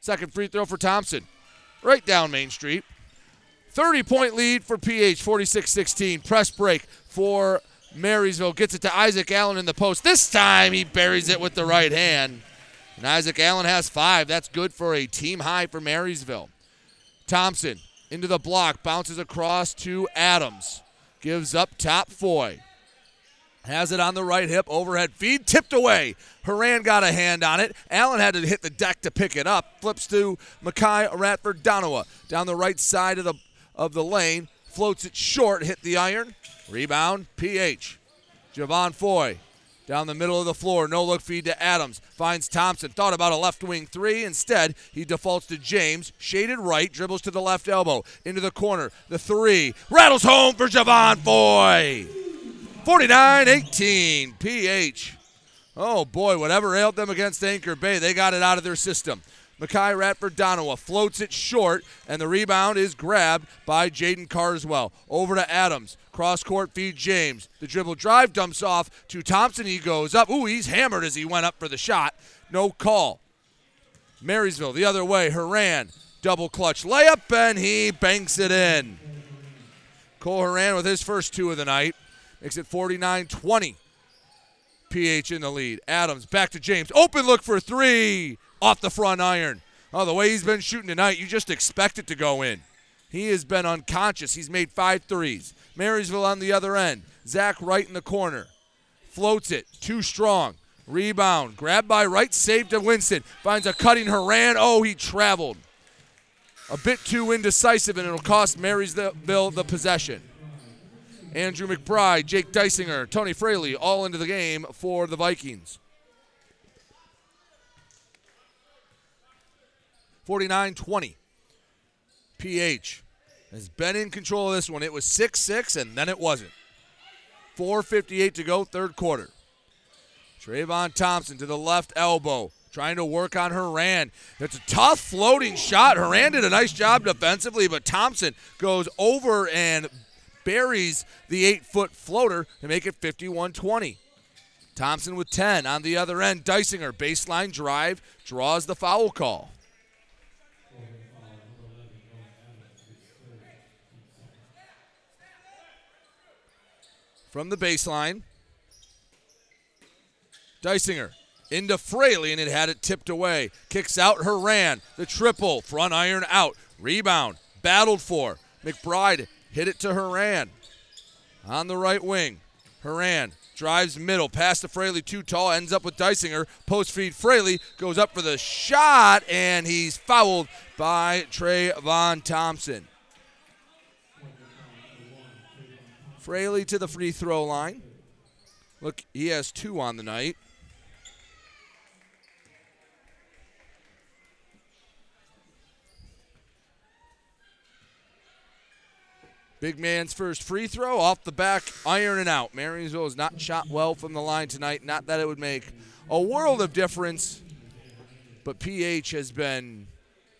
Second free throw for Thompson, right down Main Street. thirty-point lead for P H, forty-six sixteen. Press break for Marysville. Gets it to Isaac Allen in the post. This time he buries it with the right hand. And Isaac Allen has five. That's good for a team high for Marysville. Thompson into the block, bounces across to Adams. Gives up top Foy. Has it on the right hip, overhead feed, tipped away. Horan got a hand on it. Allen had to hit the deck to pick it up. Flips to Makai Radford-Donawa. Down the right side of the, of the lane, floats it short, hit the iron. Rebound, P H. Javon Foy. Down the middle of the floor, no-look feed to Adams. Finds Thompson, thought about a left-wing three. Instead, he defaults to James. Shaded right, dribbles to the left elbow. Into the corner, the three. Rattles home for Javon Foy. forty-nine eighteen, P H. Oh, boy, whatever ailed them against Anchor Bay, they got it out of their system. Makai Radford-Donawa floats it short, and the rebound is grabbed by Jaden Carswell. Over to Adams. Cross-court feed James. The dribble drive dumps off to Thompson. He goes up. Ooh, he's hammered as he went up for the shot. No call. Marysville the other way. Horan, double clutch layup, and he banks it in. Cole Horan with his first two of the night. Makes it forty-nine twenty. P H in the lead. Adams back to James. Open look for three. Off the front iron. Oh, the way he's been shooting tonight, you just expect it to go in. He has been unconscious. He's made five threes. Marysville on the other end. Zach Wright in the corner. Floats it. Too strong. Rebound, grabbed by Wright, saved to Winston. Finds a cutting Horan, oh, he traveled. A bit too indecisive, and it'll cost Marysville the possession. Andrew McBride, Jake Dysinger, Tony Fraley, all into the game for the Vikings. forty-nine twenty. P H has been in control of this one. It was six six, and then it wasn't. four fifty-eight to go, third quarter. Trayvon Thompson to the left elbow, trying to work on Horan. That's a tough floating shot. Horan did a nice job defensively, but Thompson goes over and buries the eight-foot floater to make it fifty-one twenty. Thompson with ten on the other end. Dysinger, baseline drive, draws the foul call. From the baseline, Dysinger into Fraley, and it had it tipped away. Kicks out Horan, the triple, front iron out. Rebound, battled for. McBride hit it to Horan. On the right wing, Horan drives middle, pass to Fraley, too tall, ends up with Dysinger. Post feed Fraley, goes up for the shot, and he's fouled by Trayvon Thompson. Fraley to the free throw line. Look, he has two on the night. Big man's first free throw, off the back, iron and out. Marysville has not shot well from the line tonight. Not that it would make a world of difference, but P H has been,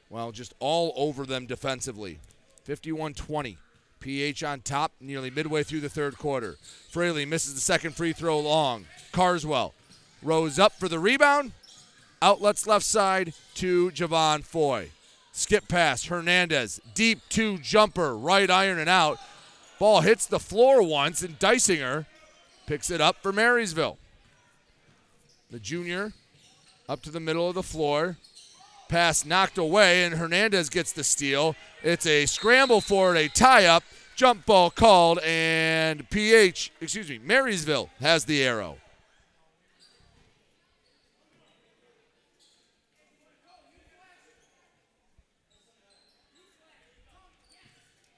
well, just all over them defensively. fifty-one twenty. P H on top, nearly midway through the third quarter. Fraley misses the second free throw long. Carswell rose up for the rebound. Outlets left side to Javon Foy. Skip pass, Hernandez, deep two jumper, right iron and out. Ball hits the floor once, and Dysinger picks it up for Marysville. The junior up to the middle of the floor. Pass knocked away, and Hernandez gets the steal. It's a scramble for it, a tie-up. Jump ball called, and P H, excuse me, Marysville has the arrow.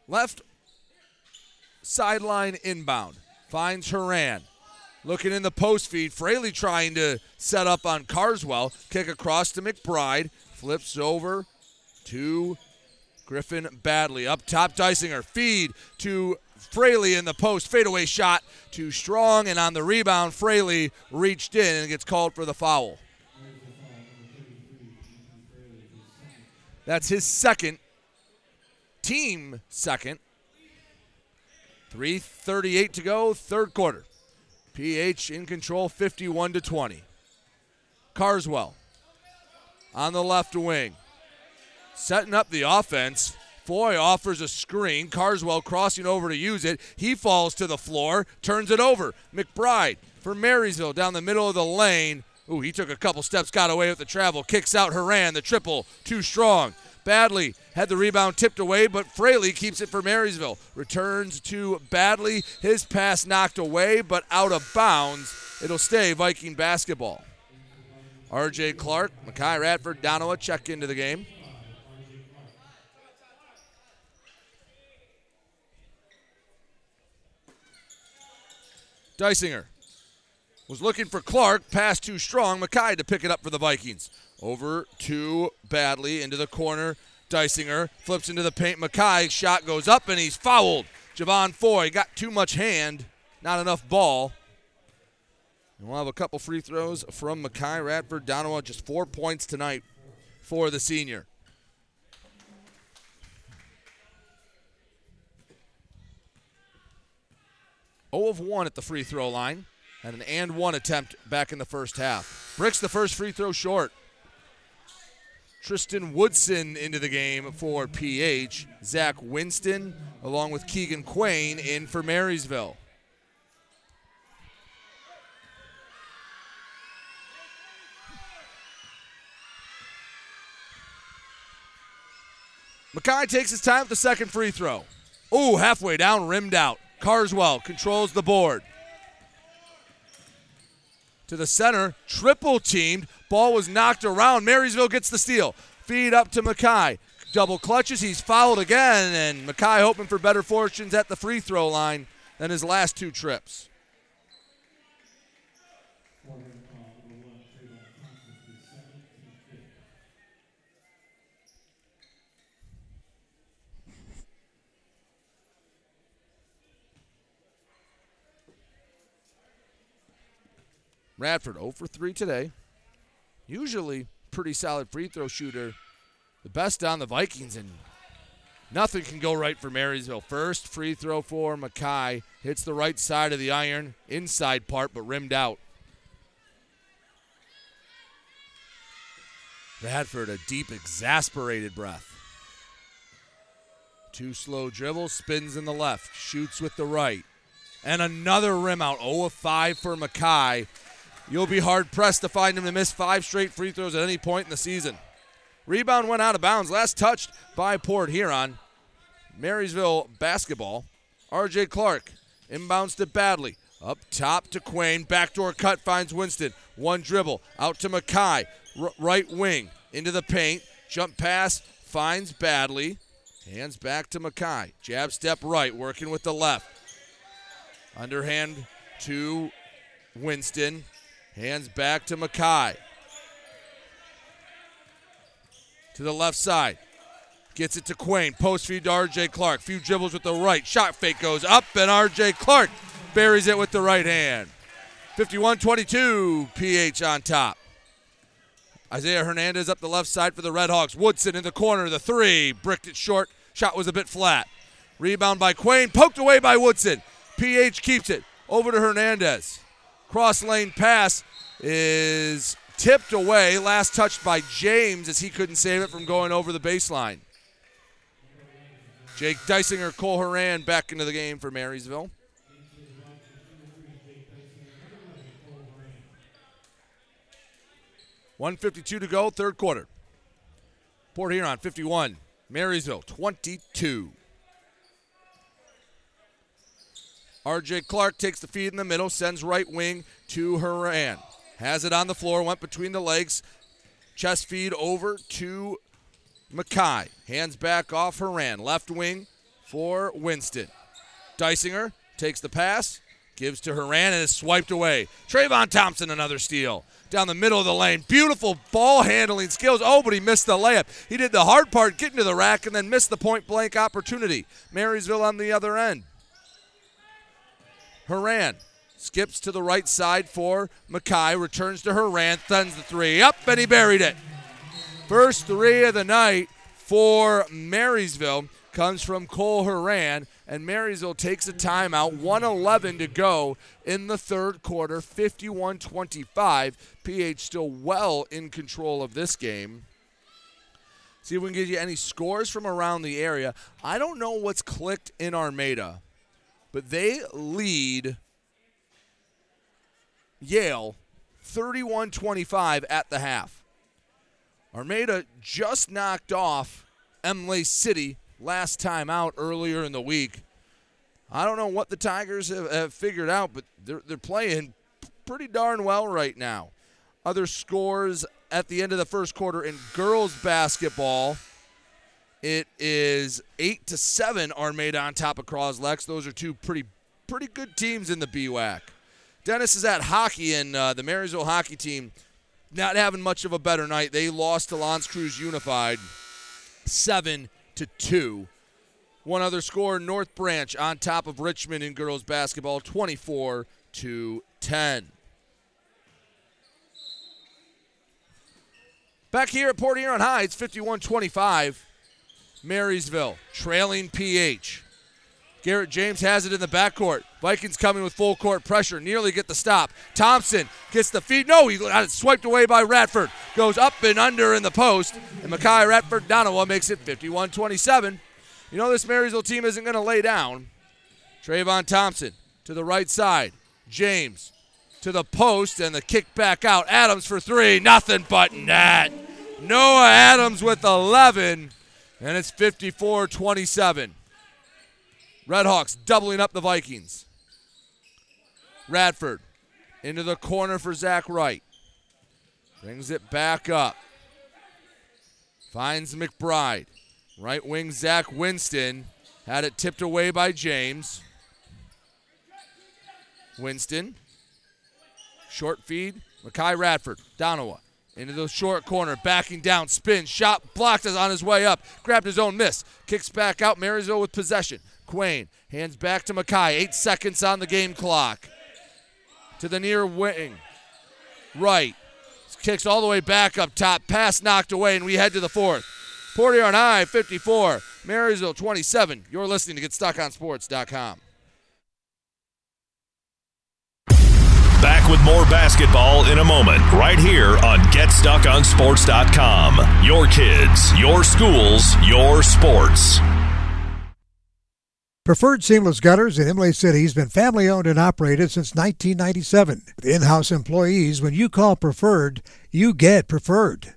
Left sideline inbound. Finds Horan. Looking in the post feed. Fraley trying to set up on Carswell. Kick across to McBride. Flips over to Griffin Badley. Up top, Dysinger. Feed to Fraley in the post. Fadeaway shot too strong. And on the rebound, Fraley reached in and gets called for the foul. That's his second. Team second. three thirty-eight to go, third quarter. P H in control, fifty-one to twenty. Carswell on the left wing. Setting up the offense. Foy offers a screen. Carswell crossing over to use it. He falls to the floor, turns it over. McBride for Marysville down the middle of the lane. Ooh, he took a couple steps, got away with the travel. Kicks out Horan, the triple, too strong. Badley had the rebound tipped away, but Fraley keeps it for Marysville. Returns to Badley. His pass knocked away, but out of bounds. It'll stay Viking basketball. R J. Clark, Makai Radford-Donawa check into the game. Dysinger was looking for Clark. Pass too strong. Makai to pick it up for the Vikings. Over to Badley, into the corner. Dysinger flips into the paint. Makai, shot goes up, and he's fouled. Javon Foy got too much hand, not enough ball. And we'll have a couple free throws from Makai Radford-Donawa, just four points tonight for the senior. oh of one at the free throw line, and an and one attempt back in the first half. Bricks the first free throw short. Tristan Woodson into the game for P H. Zach Winston, along with Keegan Quain, in for Marysville. Makai takes his time at the second free throw. Ooh, halfway down, rimmed out. Carswell controls the board. to the center, triple teamed. Ball was knocked around. Marysville gets the steal. Feed up to Makai. Double clutches. He's fouled again, and Makai hoping for better fortunes at the free throw line than his last two trips. Radford zero for three today. Usually pretty solid free throw shooter. The best on the Vikings, and nothing can go right for Marysville. First free throw for Makai. Hits the right side of the iron, inside part, but rimmed out. Radford, a deep, exasperated breath. Two slow dribbles, spins in the left, shoots with the right. And another rim out, zero of five for Makai. You'll be hard-pressed to find him to miss five straight free throws at any point in the season. Rebound went out of bounds. Last touched by Port Huron. Marysville basketball. R J. Clark inbounds to Badley. Up top to Quain. Backdoor cut finds Winston. One dribble. Out to Makai. R- right wing. Into the paint. Jump pass finds Badley. Hands back to Makai. Jab step right. Working with the left. Underhand to Winston. Hands back to Makai. To the left side. Gets it to Quain. Post feed to R J. Clark. Few dribbles with the right. Shot fake goes up, and R J. Clark buries it with the right hand. fifty-one twenty-two, P H on top. Isaiah Hernandez up the left side for the Red Hawks. Woodson in the corner. The three. Bricked it short. Shot was a bit flat. Rebound by Quain. Poked away by Woodson. P H keeps it. Over to Hernandez. Cross lane pass is tipped away. Last touched by James as he couldn't save it from going over the baseline. Jake Dysinger, Cole Horan back into the game for Marysville. one fifty-two to go, third quarter. Port Huron fifty-one, Marysville twenty-two. R J. Clark takes the feed in the middle, sends right wing to Horan. Has it on the floor, went between the legs. Chest feed over to Makai. Hands back off Horan. Left wing for Winston. Dysinger takes the pass, gives to Horan, and is swiped away. Trayvon Thompson, another steal. Down the middle of the lane. Beautiful ball handling skills. Oh, but he missed the layup. He did the hard part, getting to the rack, and then missed the point blank opportunity. Marysville on the other end. Horan skips to the right side for Makai, returns to Horan, thuns the three up, and he buried it. First three of the night for Marysville comes from Cole Horan, and Marysville takes a timeout, one eleven to go in the third quarter, fifty-one twenty-five. P H still well in control of this game. See if we can get you any scores from around the area. I don't know what's clicked in Armada, but they lead Yale thirty-one twenty-five at the half. Armada just knocked off Imlay City last time out earlier in the week. I don't know what the Tigers have, have figured out, but they're, they're playing pretty darn well right now. Other scores at the end of the first quarter in girls basketball. It is eight to seven Armada on top of Cros-Lex. Those are two pretty pretty good teams in the B W A C. Dennis is at hockey, and uh, the Marysville hockey team not having much of a better night. They lost to Lance Cruz Unified seven to two. One other score, North Branch on top of Richmond in girls basketball twenty-four to ten. Back here at Port Huron High, it's fifty-one twenty-five. Marysville trailing P H. Garrett James has it in the backcourt. Vikings coming with full court pressure. Nearly get the stop. Thompson gets the feed. No, he got it swiped away by Radford. Goes up and under in the post. And Makai Radford-Donawa makes it fifty-one twenty-seven. You know this Marysville team isn't going to lay down. Trayvon Thompson to the right side. James to the post and the kick back out. Adams for three. Nothing but net. Noah Adams with eleven. And it's fifty-four twenty-seven. Redhawks doubling up the Vikings. Radford into the corner for Zach Wright. Brings it back up. Finds McBride. Right wing Zach Winston had it tipped away by James. Winston. Short feed. Makai Radford-Donawa into the short corner. Backing down. Spin. Shot blocked on his way up. Grabbed his own miss. Kicks back out. Marysville with possession. Quain hands back to Makai. Eight seconds on the game clock. To the near wing. Right. Kicks all the way back up top. Pass knocked away, and we head to the fourth. Port Huron High, fifty-four. Marysville, twenty-seven. You're listening to Get Stock On Sports dot com. Back with more basketball in a moment, right here on Get Stock On Sports dot com. Your kids, your schools, your sports. Preferred Seamless Gutters in Imlay City has been family-owned and operated since nineteen ninety-seven. With in-house employees, when you call Preferred, you get Preferred.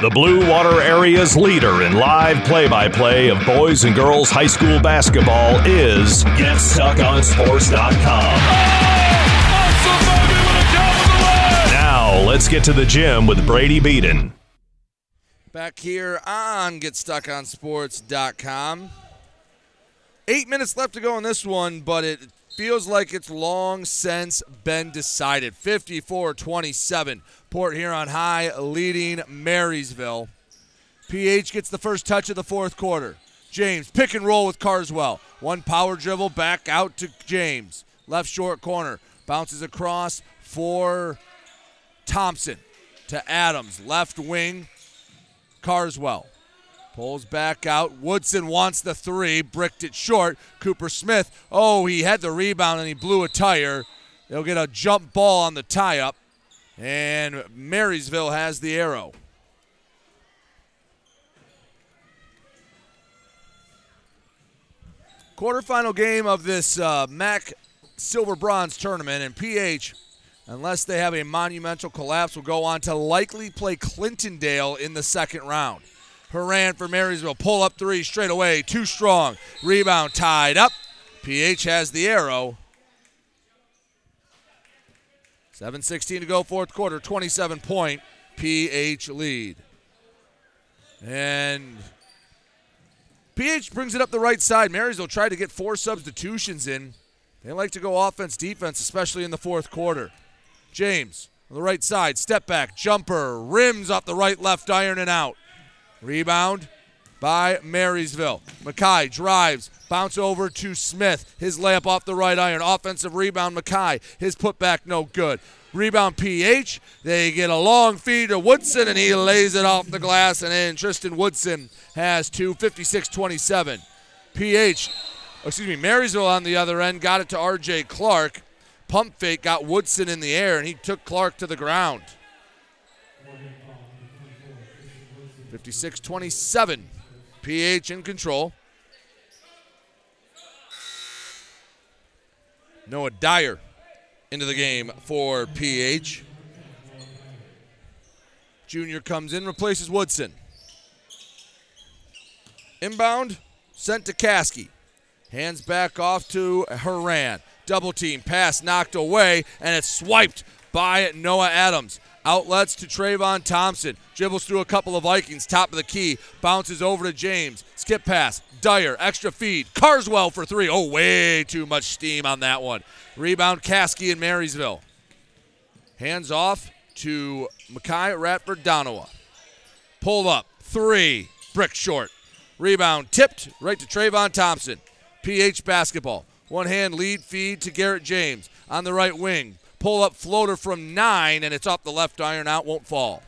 The Blue Water Area's leader in live play-by-play of boys and girls high school basketball is Get Stock On Sports dot com. Oh, now let's get to the gym with Brady Beaton. Back here on Get Stock On Sports dot com. Eight minutes left to go on this one, but it feels like it's long since been decided. fifty-four twenty-seven. Port Huron High leading Marysville. P H gets the first touch of the fourth quarter. James, pick and roll with Carswell. One power dribble back out to James. Left short corner. Bounces across for Thompson to Adams. Left wing, Carswell. Pulls back out. Woodson wants the three. Bricked it short. Cooper Smith, oh, he had the rebound and he blew a tire. They'll get a jump ball on the tie-up. And Marysville has the arrow. Quarterfinal game of this uh, M A C Silver Bronze Tournament, and P H, unless they have a monumental collapse, will go on to likely play Clintondale in the second round. Horan for Marysville, pull up three straight away, too strong. Rebound tied up. P H has the arrow. seven sixteen to go, fourth quarter, twenty-seven point P H lead. And P H brings it up the right side. Marysville tried to get four substitutions in. They like to go offense, defense, especially in the fourth quarter. James on the right side, step back, jumper, rims off the right left iron and out. Rebound by Marysville. Makai drives, bounce over to Smith. His layup off the right iron. Offensive rebound, Makai. His putback no good. Rebound, P H. They get a long feed to Woodson, and he lays it off the glass and in. Tristan Woodson has two, fifty-six twenty-seven. P H, excuse me, Marysville on the other end got it to R J. Clark. Pump fake got Woodson in the air, and he took Clark to the ground. fifty-six twenty-seven. P H in control. Noah Dyer into the game for P H. Junior comes in, replaces Woodson. Inbound, sent to Kasky. Hands back off to Horan. Double team, pass knocked away, and it's swiped by Noah Adams. Outlets to Trayvon Thompson. Dribbles through a couple of Vikings. Top of the key. Bounces over to James. Skip pass. Dyer. Extra feed. Carswell for three. Oh, way too much steam on that one. Rebound, Kasky in Marysville. Hands off to Makai Radford-Donawa. Pull up. Three. Brick short. Rebound tipped right to Trayvon Thompson. P H basketball. One hand lead feed to Garrett James on the right wing. Pull-up floater from nine, and it's off the left iron out, won't fall.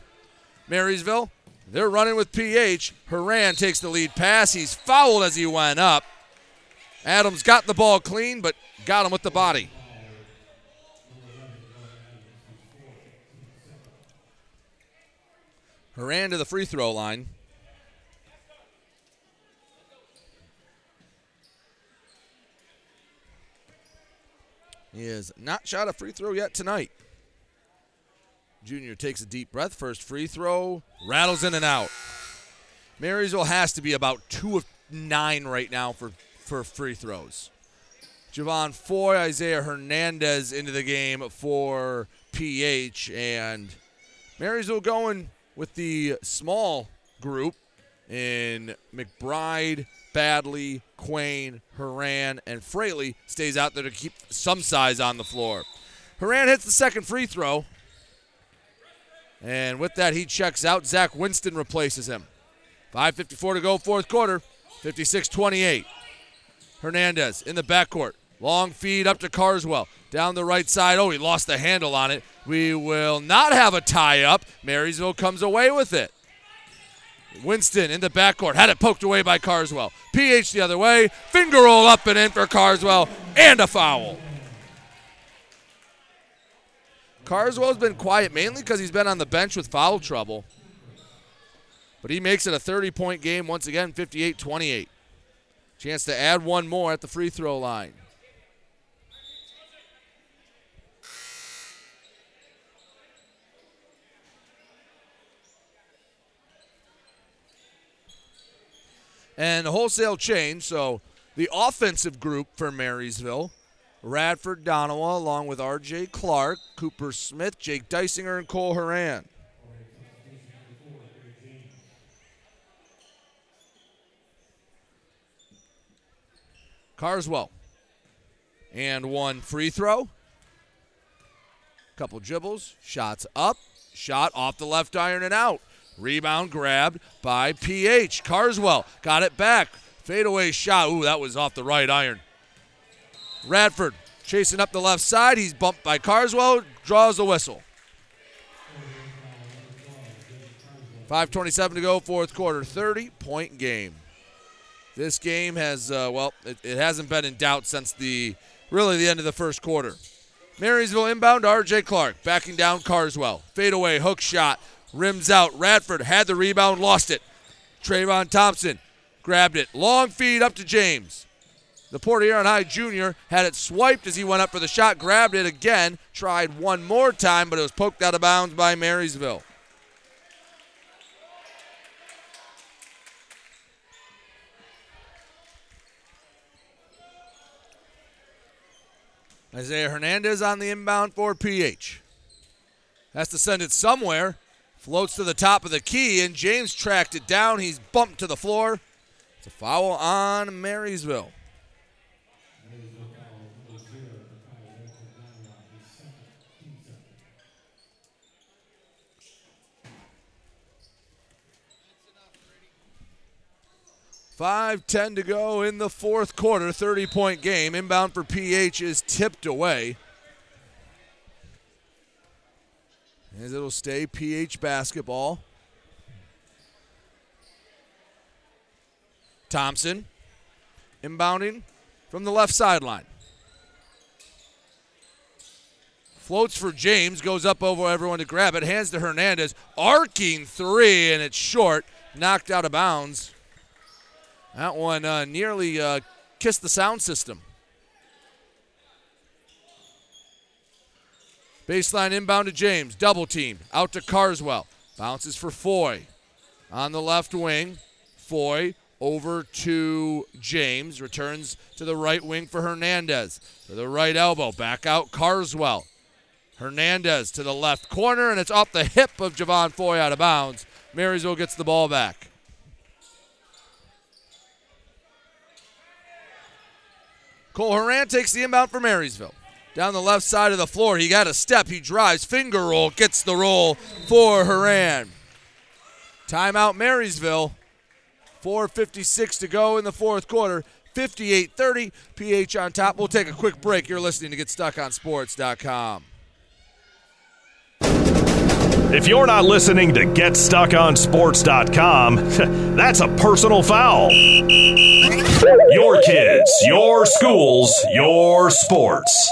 Marysville, they're running with P H. Horan takes the lead pass. He's fouled as he went up. Adams got the ball clean, but got him with the body. Horan to the free throw line. He has not shot a free throw yet tonight. Junior takes a deep breath. First free throw. Rattles in and out. Marysville has to be about two of nine right now for, for free throws. Javon Foy, Isaiah Hernandez into the game for P H. And Marysville going with the small group in McBride, Badley, Quain, Horan, and Fraley stays out there to keep some size on the floor. Horan hits the second free throw. And with that, he checks out. Zach Winston replaces him. five fifty-four to go, fourth quarter, fifty-six twenty-eight. Hernandez in the backcourt. Long feed up to Carswell. Down the right side. Oh, he lost the handle on it. We will not have a tie-up. Marysville comes away with it. Winston in the backcourt. Had it poked away by Carswell. P H the other way. Finger roll up and in for Carswell. And a foul. Carswell's been quiet mainly because he's been on the bench with foul trouble. But he makes it a thirty-point game once again, fifty-eight twenty-eight. Chance to add one more at the free throw line. And a wholesale change, so the offensive group for Marysville, Radford-Donawa along with R J. Clark, Cooper Smith, Jake Dysinger, and Cole Horan. Carswell, and one free throw. Couple dribbles, shots up, shot off the left iron and out. Rebound grabbed by P H. Carswell got it back. Fadeaway shot. Ooh, that was off the right iron. Radford chasing up the left side. He's bumped by Carswell. Draws the whistle. five twenty-seven to go, fourth quarter. thirty-point game. This game has, uh, well, it, it hasn't been in doubt since the really the end of the first quarter. Marysville inbound to R J. Clark. Backing down Carswell. Fadeaway hook shot. Rims out. Radford had the rebound, lost it. Trayvon Thompson grabbed it. Long feed up to James. The Port Huron High junior had it swiped as he went up for the shot, grabbed it again, tried one more time, but it was poked out of bounds by Marysville. Isaiah Hernandez on the inbound for P H. Has to send it somewhere. Floats to the top of the key, and James tracked it down. He's bumped to the floor. It's a foul on Marysville. five ten to go in the fourth quarter, thirty-point game. Inbound for P H is tipped away. As it'll stay P H basketball. Thompson inbounding from the left sideline. Floats for James, goes up over everyone to grab it, hands to Hernandez. Arcing three, and it's short, knocked out of bounds. That one uh, nearly uh, kissed the sound system. Baseline inbound to James. Double team. Out to Carswell. Bounces for Foy. On the left wing. Foy over to James. Returns to the right wing for Hernandez. To the right elbow. Back out Carswell. Hernandez to the left corner. And it's off the hip of Javon Foy out of bounds. Marysville gets the ball back. Cole Horan takes the inbound for Marysville. Down the left side of the floor, he got a step, he drives, finger roll, gets the roll for Horan. Timeout Marysville, four fifty-six to go in the fourth quarter, fifty-eight thirty, P H on top. We'll take a quick break. You're listening to Get Stuck On Sports dot com. If you're not listening to Get Stuck On Sports dot com, that's a personal foul. Your kids, your schools, your sports.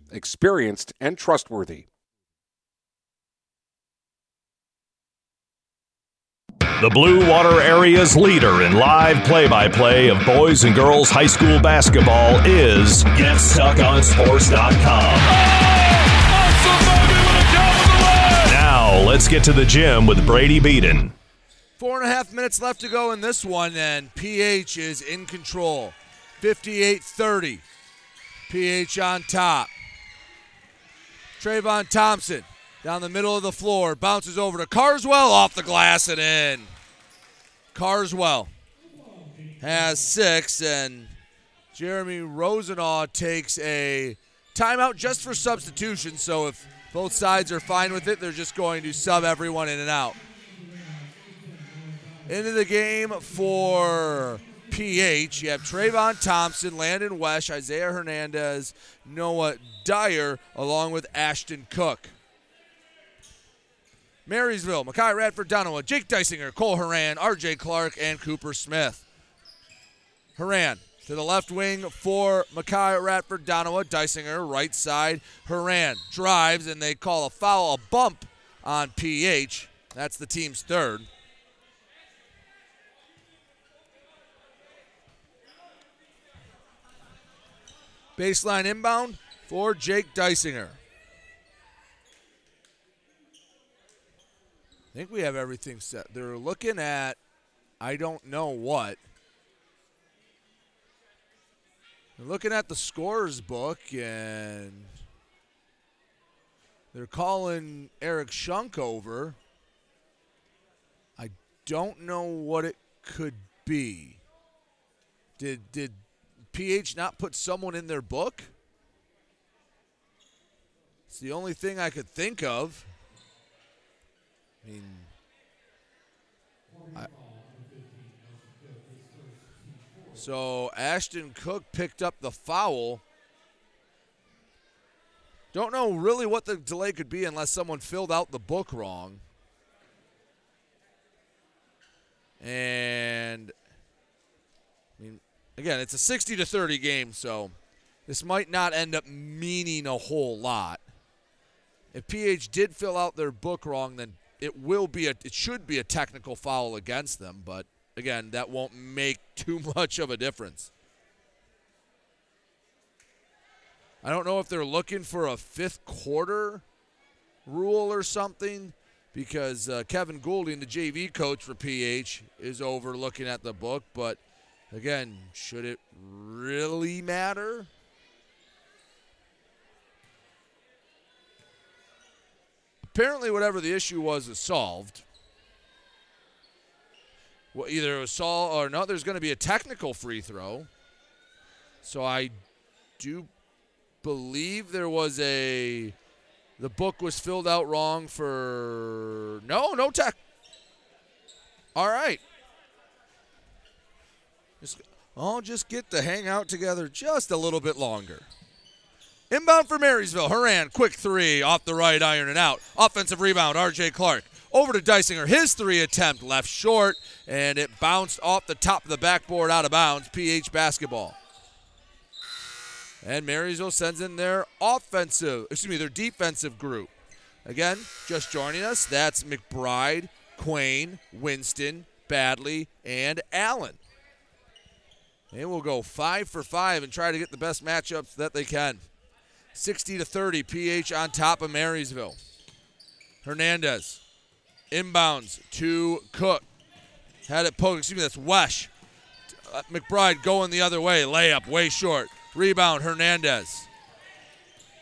experienced and trustworthy. The Blue Water Area's leader in live play-by-play of boys and girls high school basketball is Get Stuck On Sports dot com. Oh, now let's get to the gym with Brady Beaton. Four and a half minutes left to go in this one, and P H is in control. fifty-eight thirty. P H on top. Trayvon Thompson down the middle of the floor. Bounces over to Carswell, off the glass and in. Carswell has six, and Jeremy Rosenaugh takes a timeout just for substitution. So if both sides are fine with it, they're just going to sub everyone in and out. Into the game for P H, you have Trayvon Thompson, Landon West, Isaiah Hernandez, Noah Dyer, along with Ashton Cook. Marysville, Makai Radford-Donawa, Jake Dysinger, Cole Horan, R J. Clark, and Cooper Smith. Horan to the left wing for Makai Radford-Donawa, Dysinger right side. Horan drives, and they call a foul, a bump on P H. That's the team's third. Baseline inbound for Jake Dysinger. I think we have everything set. They're looking at I don't know what. They're looking at the scorer's book, and they're calling Eric Schunk over. I don't know what it could be. Did did P H not put someone in their book? It's the only thing I could think of. I mean, I, so Ashton Cook picked up the foul. Don't know really what the delay could be unless someone filled out the book wrong. And, I mean, again, it's a sixty to thirty game, so this might not end up meaning a whole lot. If P H did fill out their book wrong, then it will be a it should be a technical foul against them, but again, that won't make too much of a difference. I don't know if they're looking for a fifth quarter rule or something, because uh, Kevin Goulding, the J V coach for P H, is over looking at the book, but again, should it really matter? Apparently, whatever the issue was is solved. Well, either it was solved or no, there's going to be a technical free throw. So I do believe there was a, the book was filled out wrong for, no, no tech. All right. Just, I'll just get to hang out together just a little bit longer. Inbound for Marysville. Horan, quick three off the right iron and out. Offensive rebound, R J. Clark. Over to Dysinger. His three attempt left short, and it bounced off the top of the backboard out of bounds. P H basketball. And Marysville sends in their offensive, excuse me, their defensive group. Again, just joining us, that's McBride, Quain, Winston, Badley, and Allen. They will go five for five and try to get the best matchups that they can. sixty to thirty, P H on top of Marysville. Hernandez inbounds to Cook. Had it poked, excuse me, that's Wesh. Uh, McBride going the other way, layup way short. Rebound, Hernandez.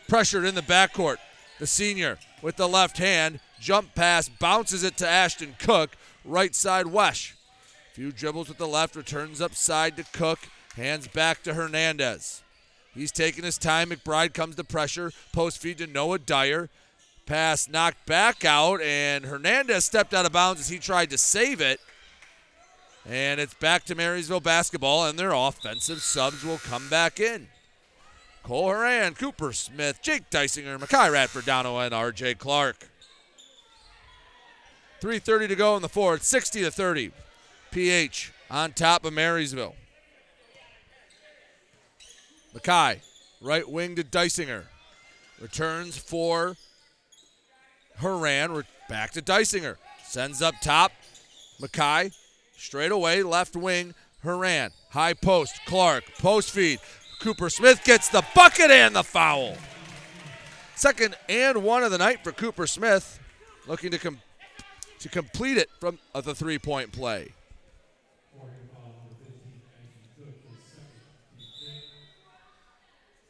Pressured in the backcourt. The senior with the left hand, jump pass, bounces it to Ashton Cook. Right side, Wesh. Few dribbles with the left, returns upside to Cook, hands back to Hernandez. He's taking his time. McBride comes to pressure. Post feed to Noah Dyer. Pass knocked back out, and Hernandez stepped out of bounds as he tried to save it. And it's back to Marysville basketball, and their offensive subs will come back in. Cole Horan, Cooper Smith, Jake Dysinger, Makai Radford-Donawa, and R J. Clark. three thirty to go in the fourth, sixty to thirty. P H on top of Marysville. Makai, right wing to Dysinger. Returns for Horan. Back to Dysinger. Sends up top. Makai, straight away, left wing. Horan, high post. Clark, post feed. Cooper Smith gets the bucket and the foul. Second and one of the night for Cooper Smith. Looking to com- to complete it from uh, the three-point play.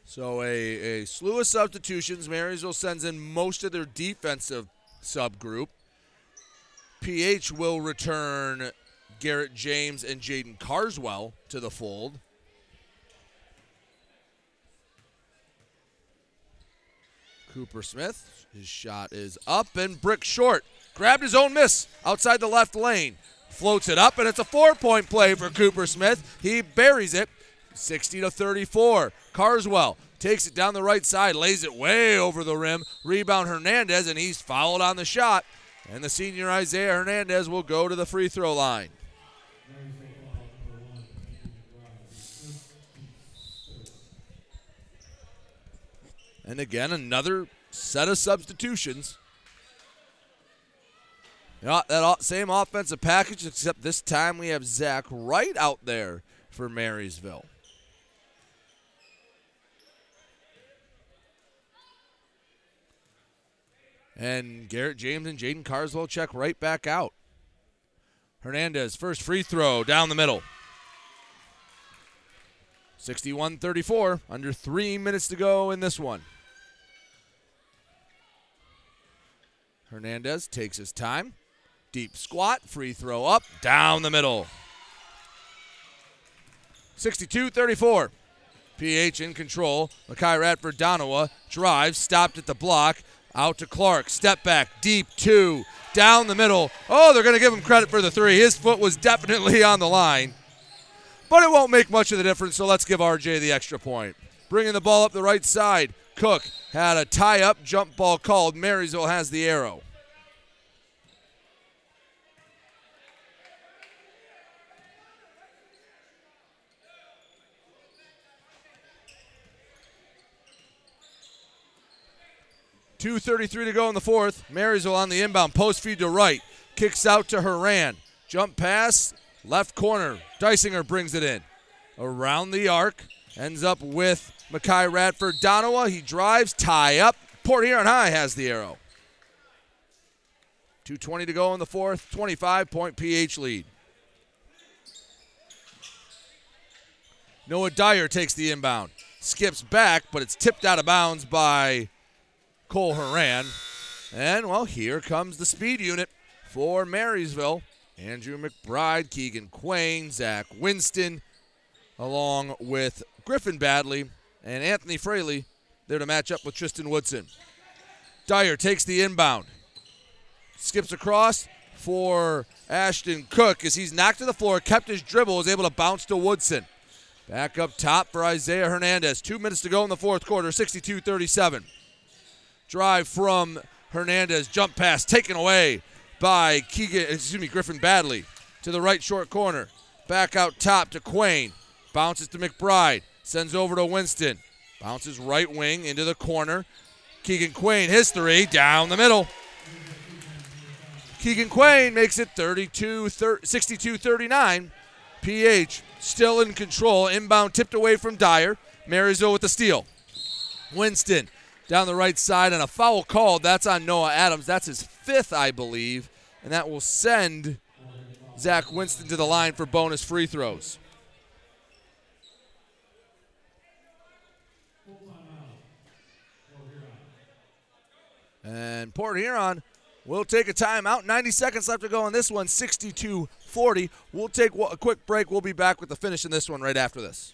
So a, a slew of substitutions. Marysville sends in most of their defensive subgroup. P H will return Garrett James and Jaden Carswell to the fold. Cooper Smith, his shot is up and brick short. Grabbed his own miss outside the left lane. Floats it up, and it's a four-point play for Cooper Smith. He buries it. sixty to thirty-four. Carswell takes it down the right side, lays it way over the rim. Rebound Hernandez, and he's fouled on the shot. And the senior Isaiah Hernandez will go to the free throw line. And again, another set of substitutions. That same offensive package, except this time we have Zach Wright out there for Marysville. And Garrett James and Jaden Carswell check right back out. Hernandez, first free throw down the middle. sixty-one thirty-four, under three minutes to go in this one. Hernandez takes his time. Deep squat, free throw up, down the middle. sixty-two thirty-four. P H in control. Makai Radford-Donawa drives, stopped at the block. Out to Clark, step back, deep two, down the middle. Oh, they're going to give him credit for the three. His foot was definitely on the line. But it won't make much of the difference, so let's give R J the extra point. Bringing the ball up the right side. Cook had a tie-up jump ball called. Marysville has the arrow. two thirty-three to go in the fourth. Marysville on the inbound. Post feed to right. Kicks out to Horan. Jump pass. Left corner. Dysinger brings it in. Around the arc. Ends up with Makai Radford-Donawa. He drives. Tie up. Port Huron High has the arrow. two twenty to go in the fourth. twenty-five point P H lead. Noah Dyer takes the inbound. Skips back, but it's tipped out of bounds by Cole Horan. And, well, here comes the speed unit for Marysville. Andrew McBride, Keegan Quain, Zach Winston, along with Griffin Badley and Anthony Fraley there to match up with Tristan Woodson. Dyer takes the inbound. Skips across for Ashton Cook as he's knocked to the floor, kept his dribble, was able to bounce to Woodson. Back up top for Isaiah Hernandez. Two minutes to go in the fourth quarter, sixty-two thirty-seven. Drive from Hernandez, jump pass taken away by Keegan, excuse me, Griffin Badley to the right short corner. Back out top to Quain, bounces to McBride, sends over to Winston, bounces right wing into the corner. Keegan Quain, his three, down the middle. Keegan Quain makes it sixty-two thirty-nine. P H still in control, inbound tipped away from Dyer. Marysville with the steal. Winston. Down the right side, and a foul called. That's on Noah Adams. That's his fifth, I believe, and that will send Zach Winston to the line for bonus free throws. And Port Huron will take a timeout. ninety seconds left to go on this one, sixty-two forty. We'll take a quick break. We'll be back with the finish in this one right after this.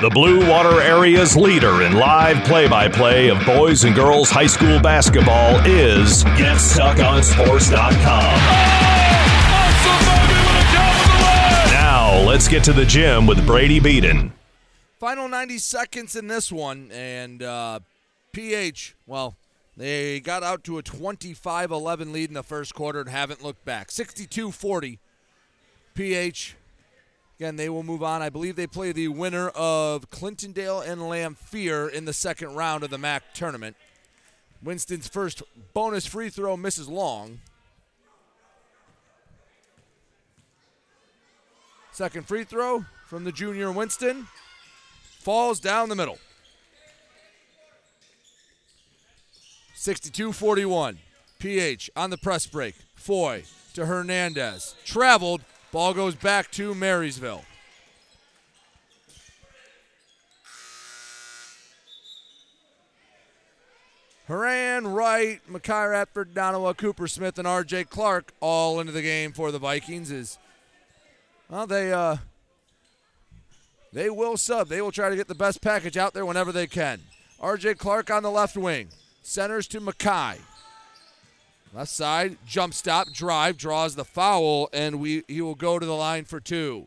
The Blue Water Area's leader in live play-by-play of boys and girls high school basketball is Get Stuck On Sports dot com. Oh, now let's get to the gym with Brady Beaton. Final ninety seconds in this one, and uh, P H, well, they got out to a twenty-five eleven lead in the first quarter and haven't looked back. sixty-two forty, P H. Again, they will move on. I believe they play the winner of Clintondale and Lamphere in the second round of the M A C tournament. Winston's first bonus free throw misses long. Second free throw from the junior Winston. Falls down the middle. sixty-two forty-one. P H on the press break. Foy to Hernandez. Traveled. Ball goes back to Marysville. Horan, Wright, Makai Radford-Donawa, Cooper Smith, and R J. Clark all into the game for the Vikings. Is well, they uh, they will sub. They will try to get the best package out there whenever they can. R J. Clark on the left wing. Centers to Makai. Left side, jump stop, drive, draws the foul, and we he will go to the line for two.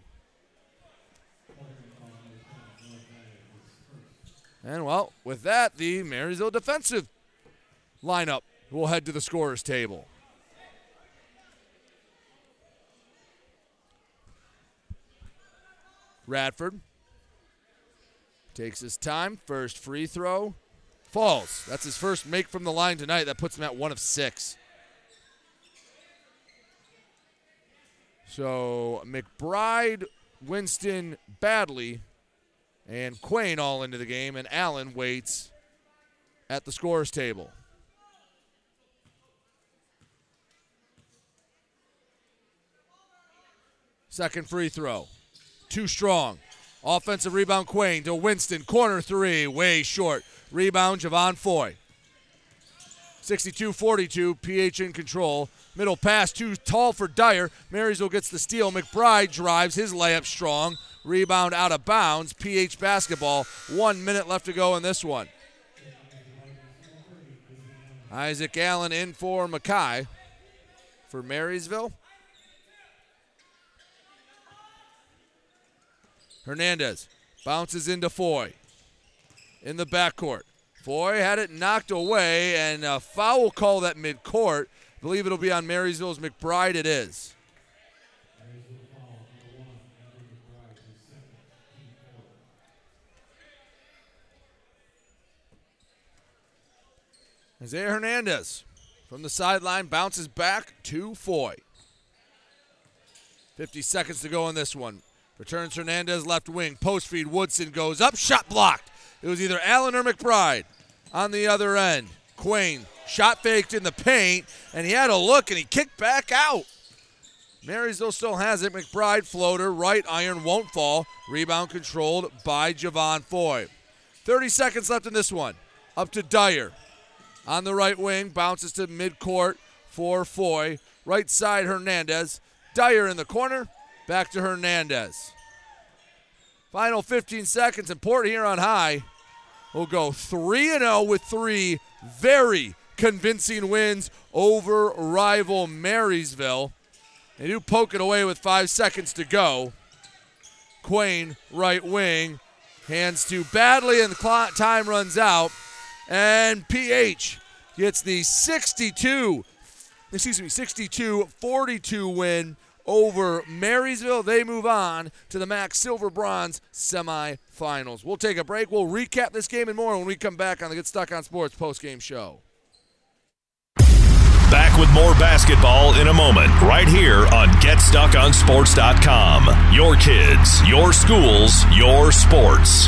And, well, with that, the Marysville defensive lineup will head to the scorer's table. Radford takes his time, first free throw, falls. That's his first make from the line tonight. That puts him at one of six. So McBride, Winston, Badley, and Quain all into the game, and Allen waits at the scorer's table. Second free throw. Too strong. Offensive rebound, Quain to Winston. Corner three, way short. Rebound, Javon Foy. sixty-two forty-two, P H in control. Middle pass, too tall for Dyer. Marysville gets the steal. McBride drives his layup strong. Rebound out of bounds. P H basketball. One minute left to go in this one. Isaac Allen in for Makai for Marysville. Hernandez bounces into Foy in the backcourt. Foy had it knocked away, and a foul call at midcourt. I believe it'll be on Marysville's McBride. It is. Isaiah Hernandez from the sideline bounces back to Foy. fifty seconds to go in this one. Returns Hernandez left wing. Post feed. Woodson goes up. Shot blocked. It was either Allen or McBride on the other end. Quain shot faked in the paint, and he had a look, and he kicked back out. Marysville still has it. McBride floater, right iron, won't fall. Rebound controlled by Javon Foy. thirty seconds left in this one. Up to Dyer. On the right wing, bounces to midcourt for Foy. Right side, Hernandez. Dyer in the corner, back to Hernandez. Final fifteen seconds, and Port Huron High will go three and oh with three very convincing wins over rival Marysville. They do poke it away with five seconds to go. Quain, right wing, hands to Badley, and the time runs out. And P H gets the sixty-two, excuse me, sixty-two forty-two win over Marysville. They move on to the M A C Silver Bronze semifinals. We'll take a break. We'll recap this game and more when we come back on the Get Stuck on Sports post-game show. Back with more basketball in a moment, right here on Get Stuck On Sports dot com. Your kids, your schools, your sports.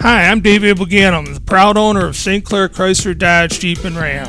Hi, I'm David Buganum, the proud owner of Saint Clair Chrysler Dodge Jeep and Ram.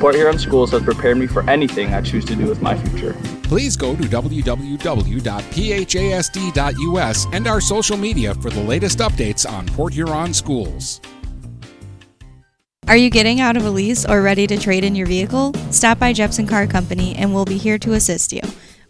Port Huron Schools has prepared me for anything I choose to do with my future. Please go to w w w dot p h a s d dot u s and our social media for the latest updates on Port Huron Schools. Are you getting out of a lease or ready to trade in your vehicle? Stop by Jepson Car Company and we'll be here to assist you.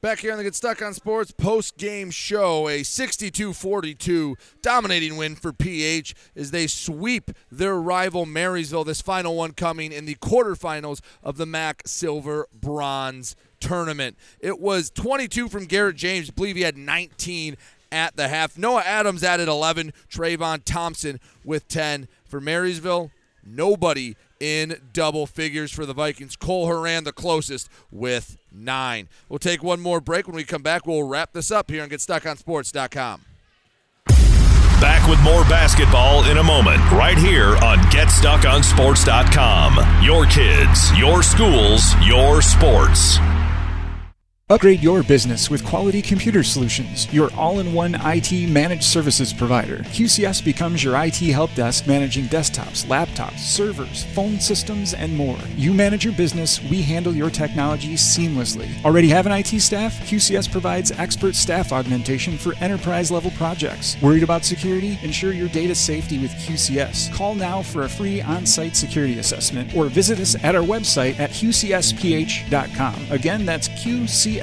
Back here on the Get Stuck on Sports post-game show, a sixty-two forty-two dominating win for P H as they sweep their rival Marysville, this final one coming in the quarterfinals of the M A C Silver Bronze Tournament. It was twenty-two from Garrett James. I believe he had nineteen at the half. Noah Adams added eleven. Trayvon Thompson with ten. For Marysville, nobody in double figures for the Vikings. Cole Horan the closest with nine. We'll take one more break. When we come back, we'll wrap this up here on Get Stuck On Sports dot com. Back with more basketball in a moment, right here on Get Stuck On Sports dot com. Your kids, your schools, your sports. Upgrade your business with Quality Computer Solutions, your all-in-one I T managed services provider. Q C S becomes your I T help desk, managing desktops, laptops, servers, phone systems, and more. You manage your business, we handle your technology seamlessly. Already have an I T staff? Q C S provides expert staff augmentation for enterprise-level projects. Worried about security? Ensure your data safety with Q C S. Call now for a free on-site security assessment or visit us at our website at Q C S P H dot com. Again, that's Q C S P H dot com.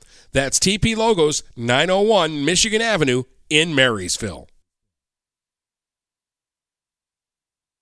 That's T P Logos, nine oh one Michigan Avenue in Marysville.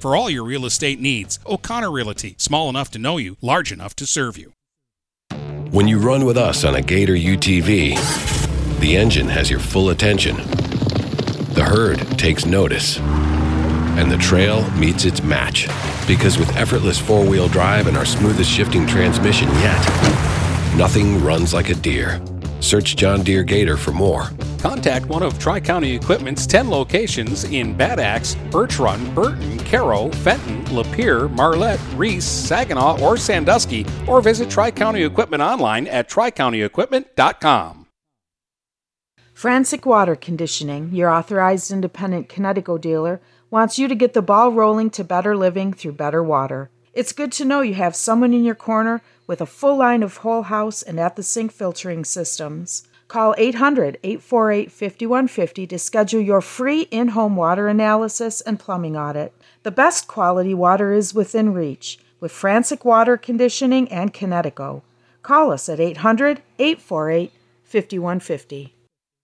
For all your real estate needs, O'Connor Realty, small enough to know you, large enough to serve you. When you run with us on a Gator U T V, the engine has your full attention, the herd takes notice, and the trail meets its match. Because with effortless four-wheel drive and our smoothest shifting transmission yet, nothing runs like a deer. Search John Deere Gator for more. Contact one of Tri-County Equipment's ten locations in Bad Axe, Birch Run, Burton, Caro, Fenton, Lapeer, Marlette, Reese, Saginaw, or Sandusky, or visit Tri-County Equipment online at tri county equipment dot com. Frantic Water Conditioning, your authorized independent Connecticut dealer, wants you to get the ball rolling to better living through better water. It's good to know you have someone in your corner with a full line of whole house and at-the-sink filtering systems. Call eight hundred, eight four eight, five one five zero to schedule your free in-home water analysis and plumbing audit. The best quality water is within reach with Frantic Water Conditioning and Kinetico. Call us at eight hundred, eight four eight, five one five zero.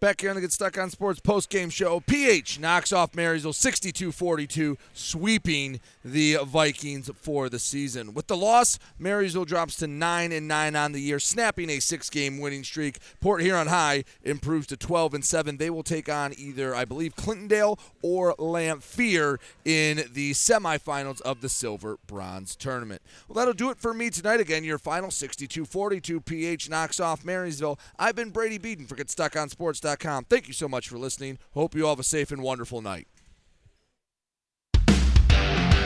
Back here on the Get Stuck On Sports post-game show. P H knocks off Marysville sixty-two forty-two, sweeping the Vikings for the season. With the loss, Marysville drops to nine and nine on the year, snapping a six-game winning streak. Port Huron High improves to twelve and seven. They will take on either, I believe, Clintondale or Lamphere in the semifinals of the Silver Bronze Tournament. Well, that'll do it for me tonight. Again, your final sixty-two forty-two. P H knocks off Marysville. I've been Brady Beaton for Get Stuck On Sports dot com. Thank you so much for listening. Hope you all have a safe and wonderful night.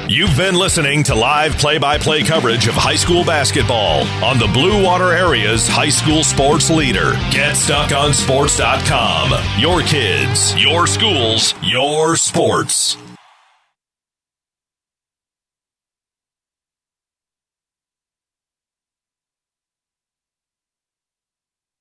You've been listening to live play-by-play coverage of high school basketball on the Blue Water area's high school sports leader. Get Stuck On Sports dot com. Your kids, your schools, your sports.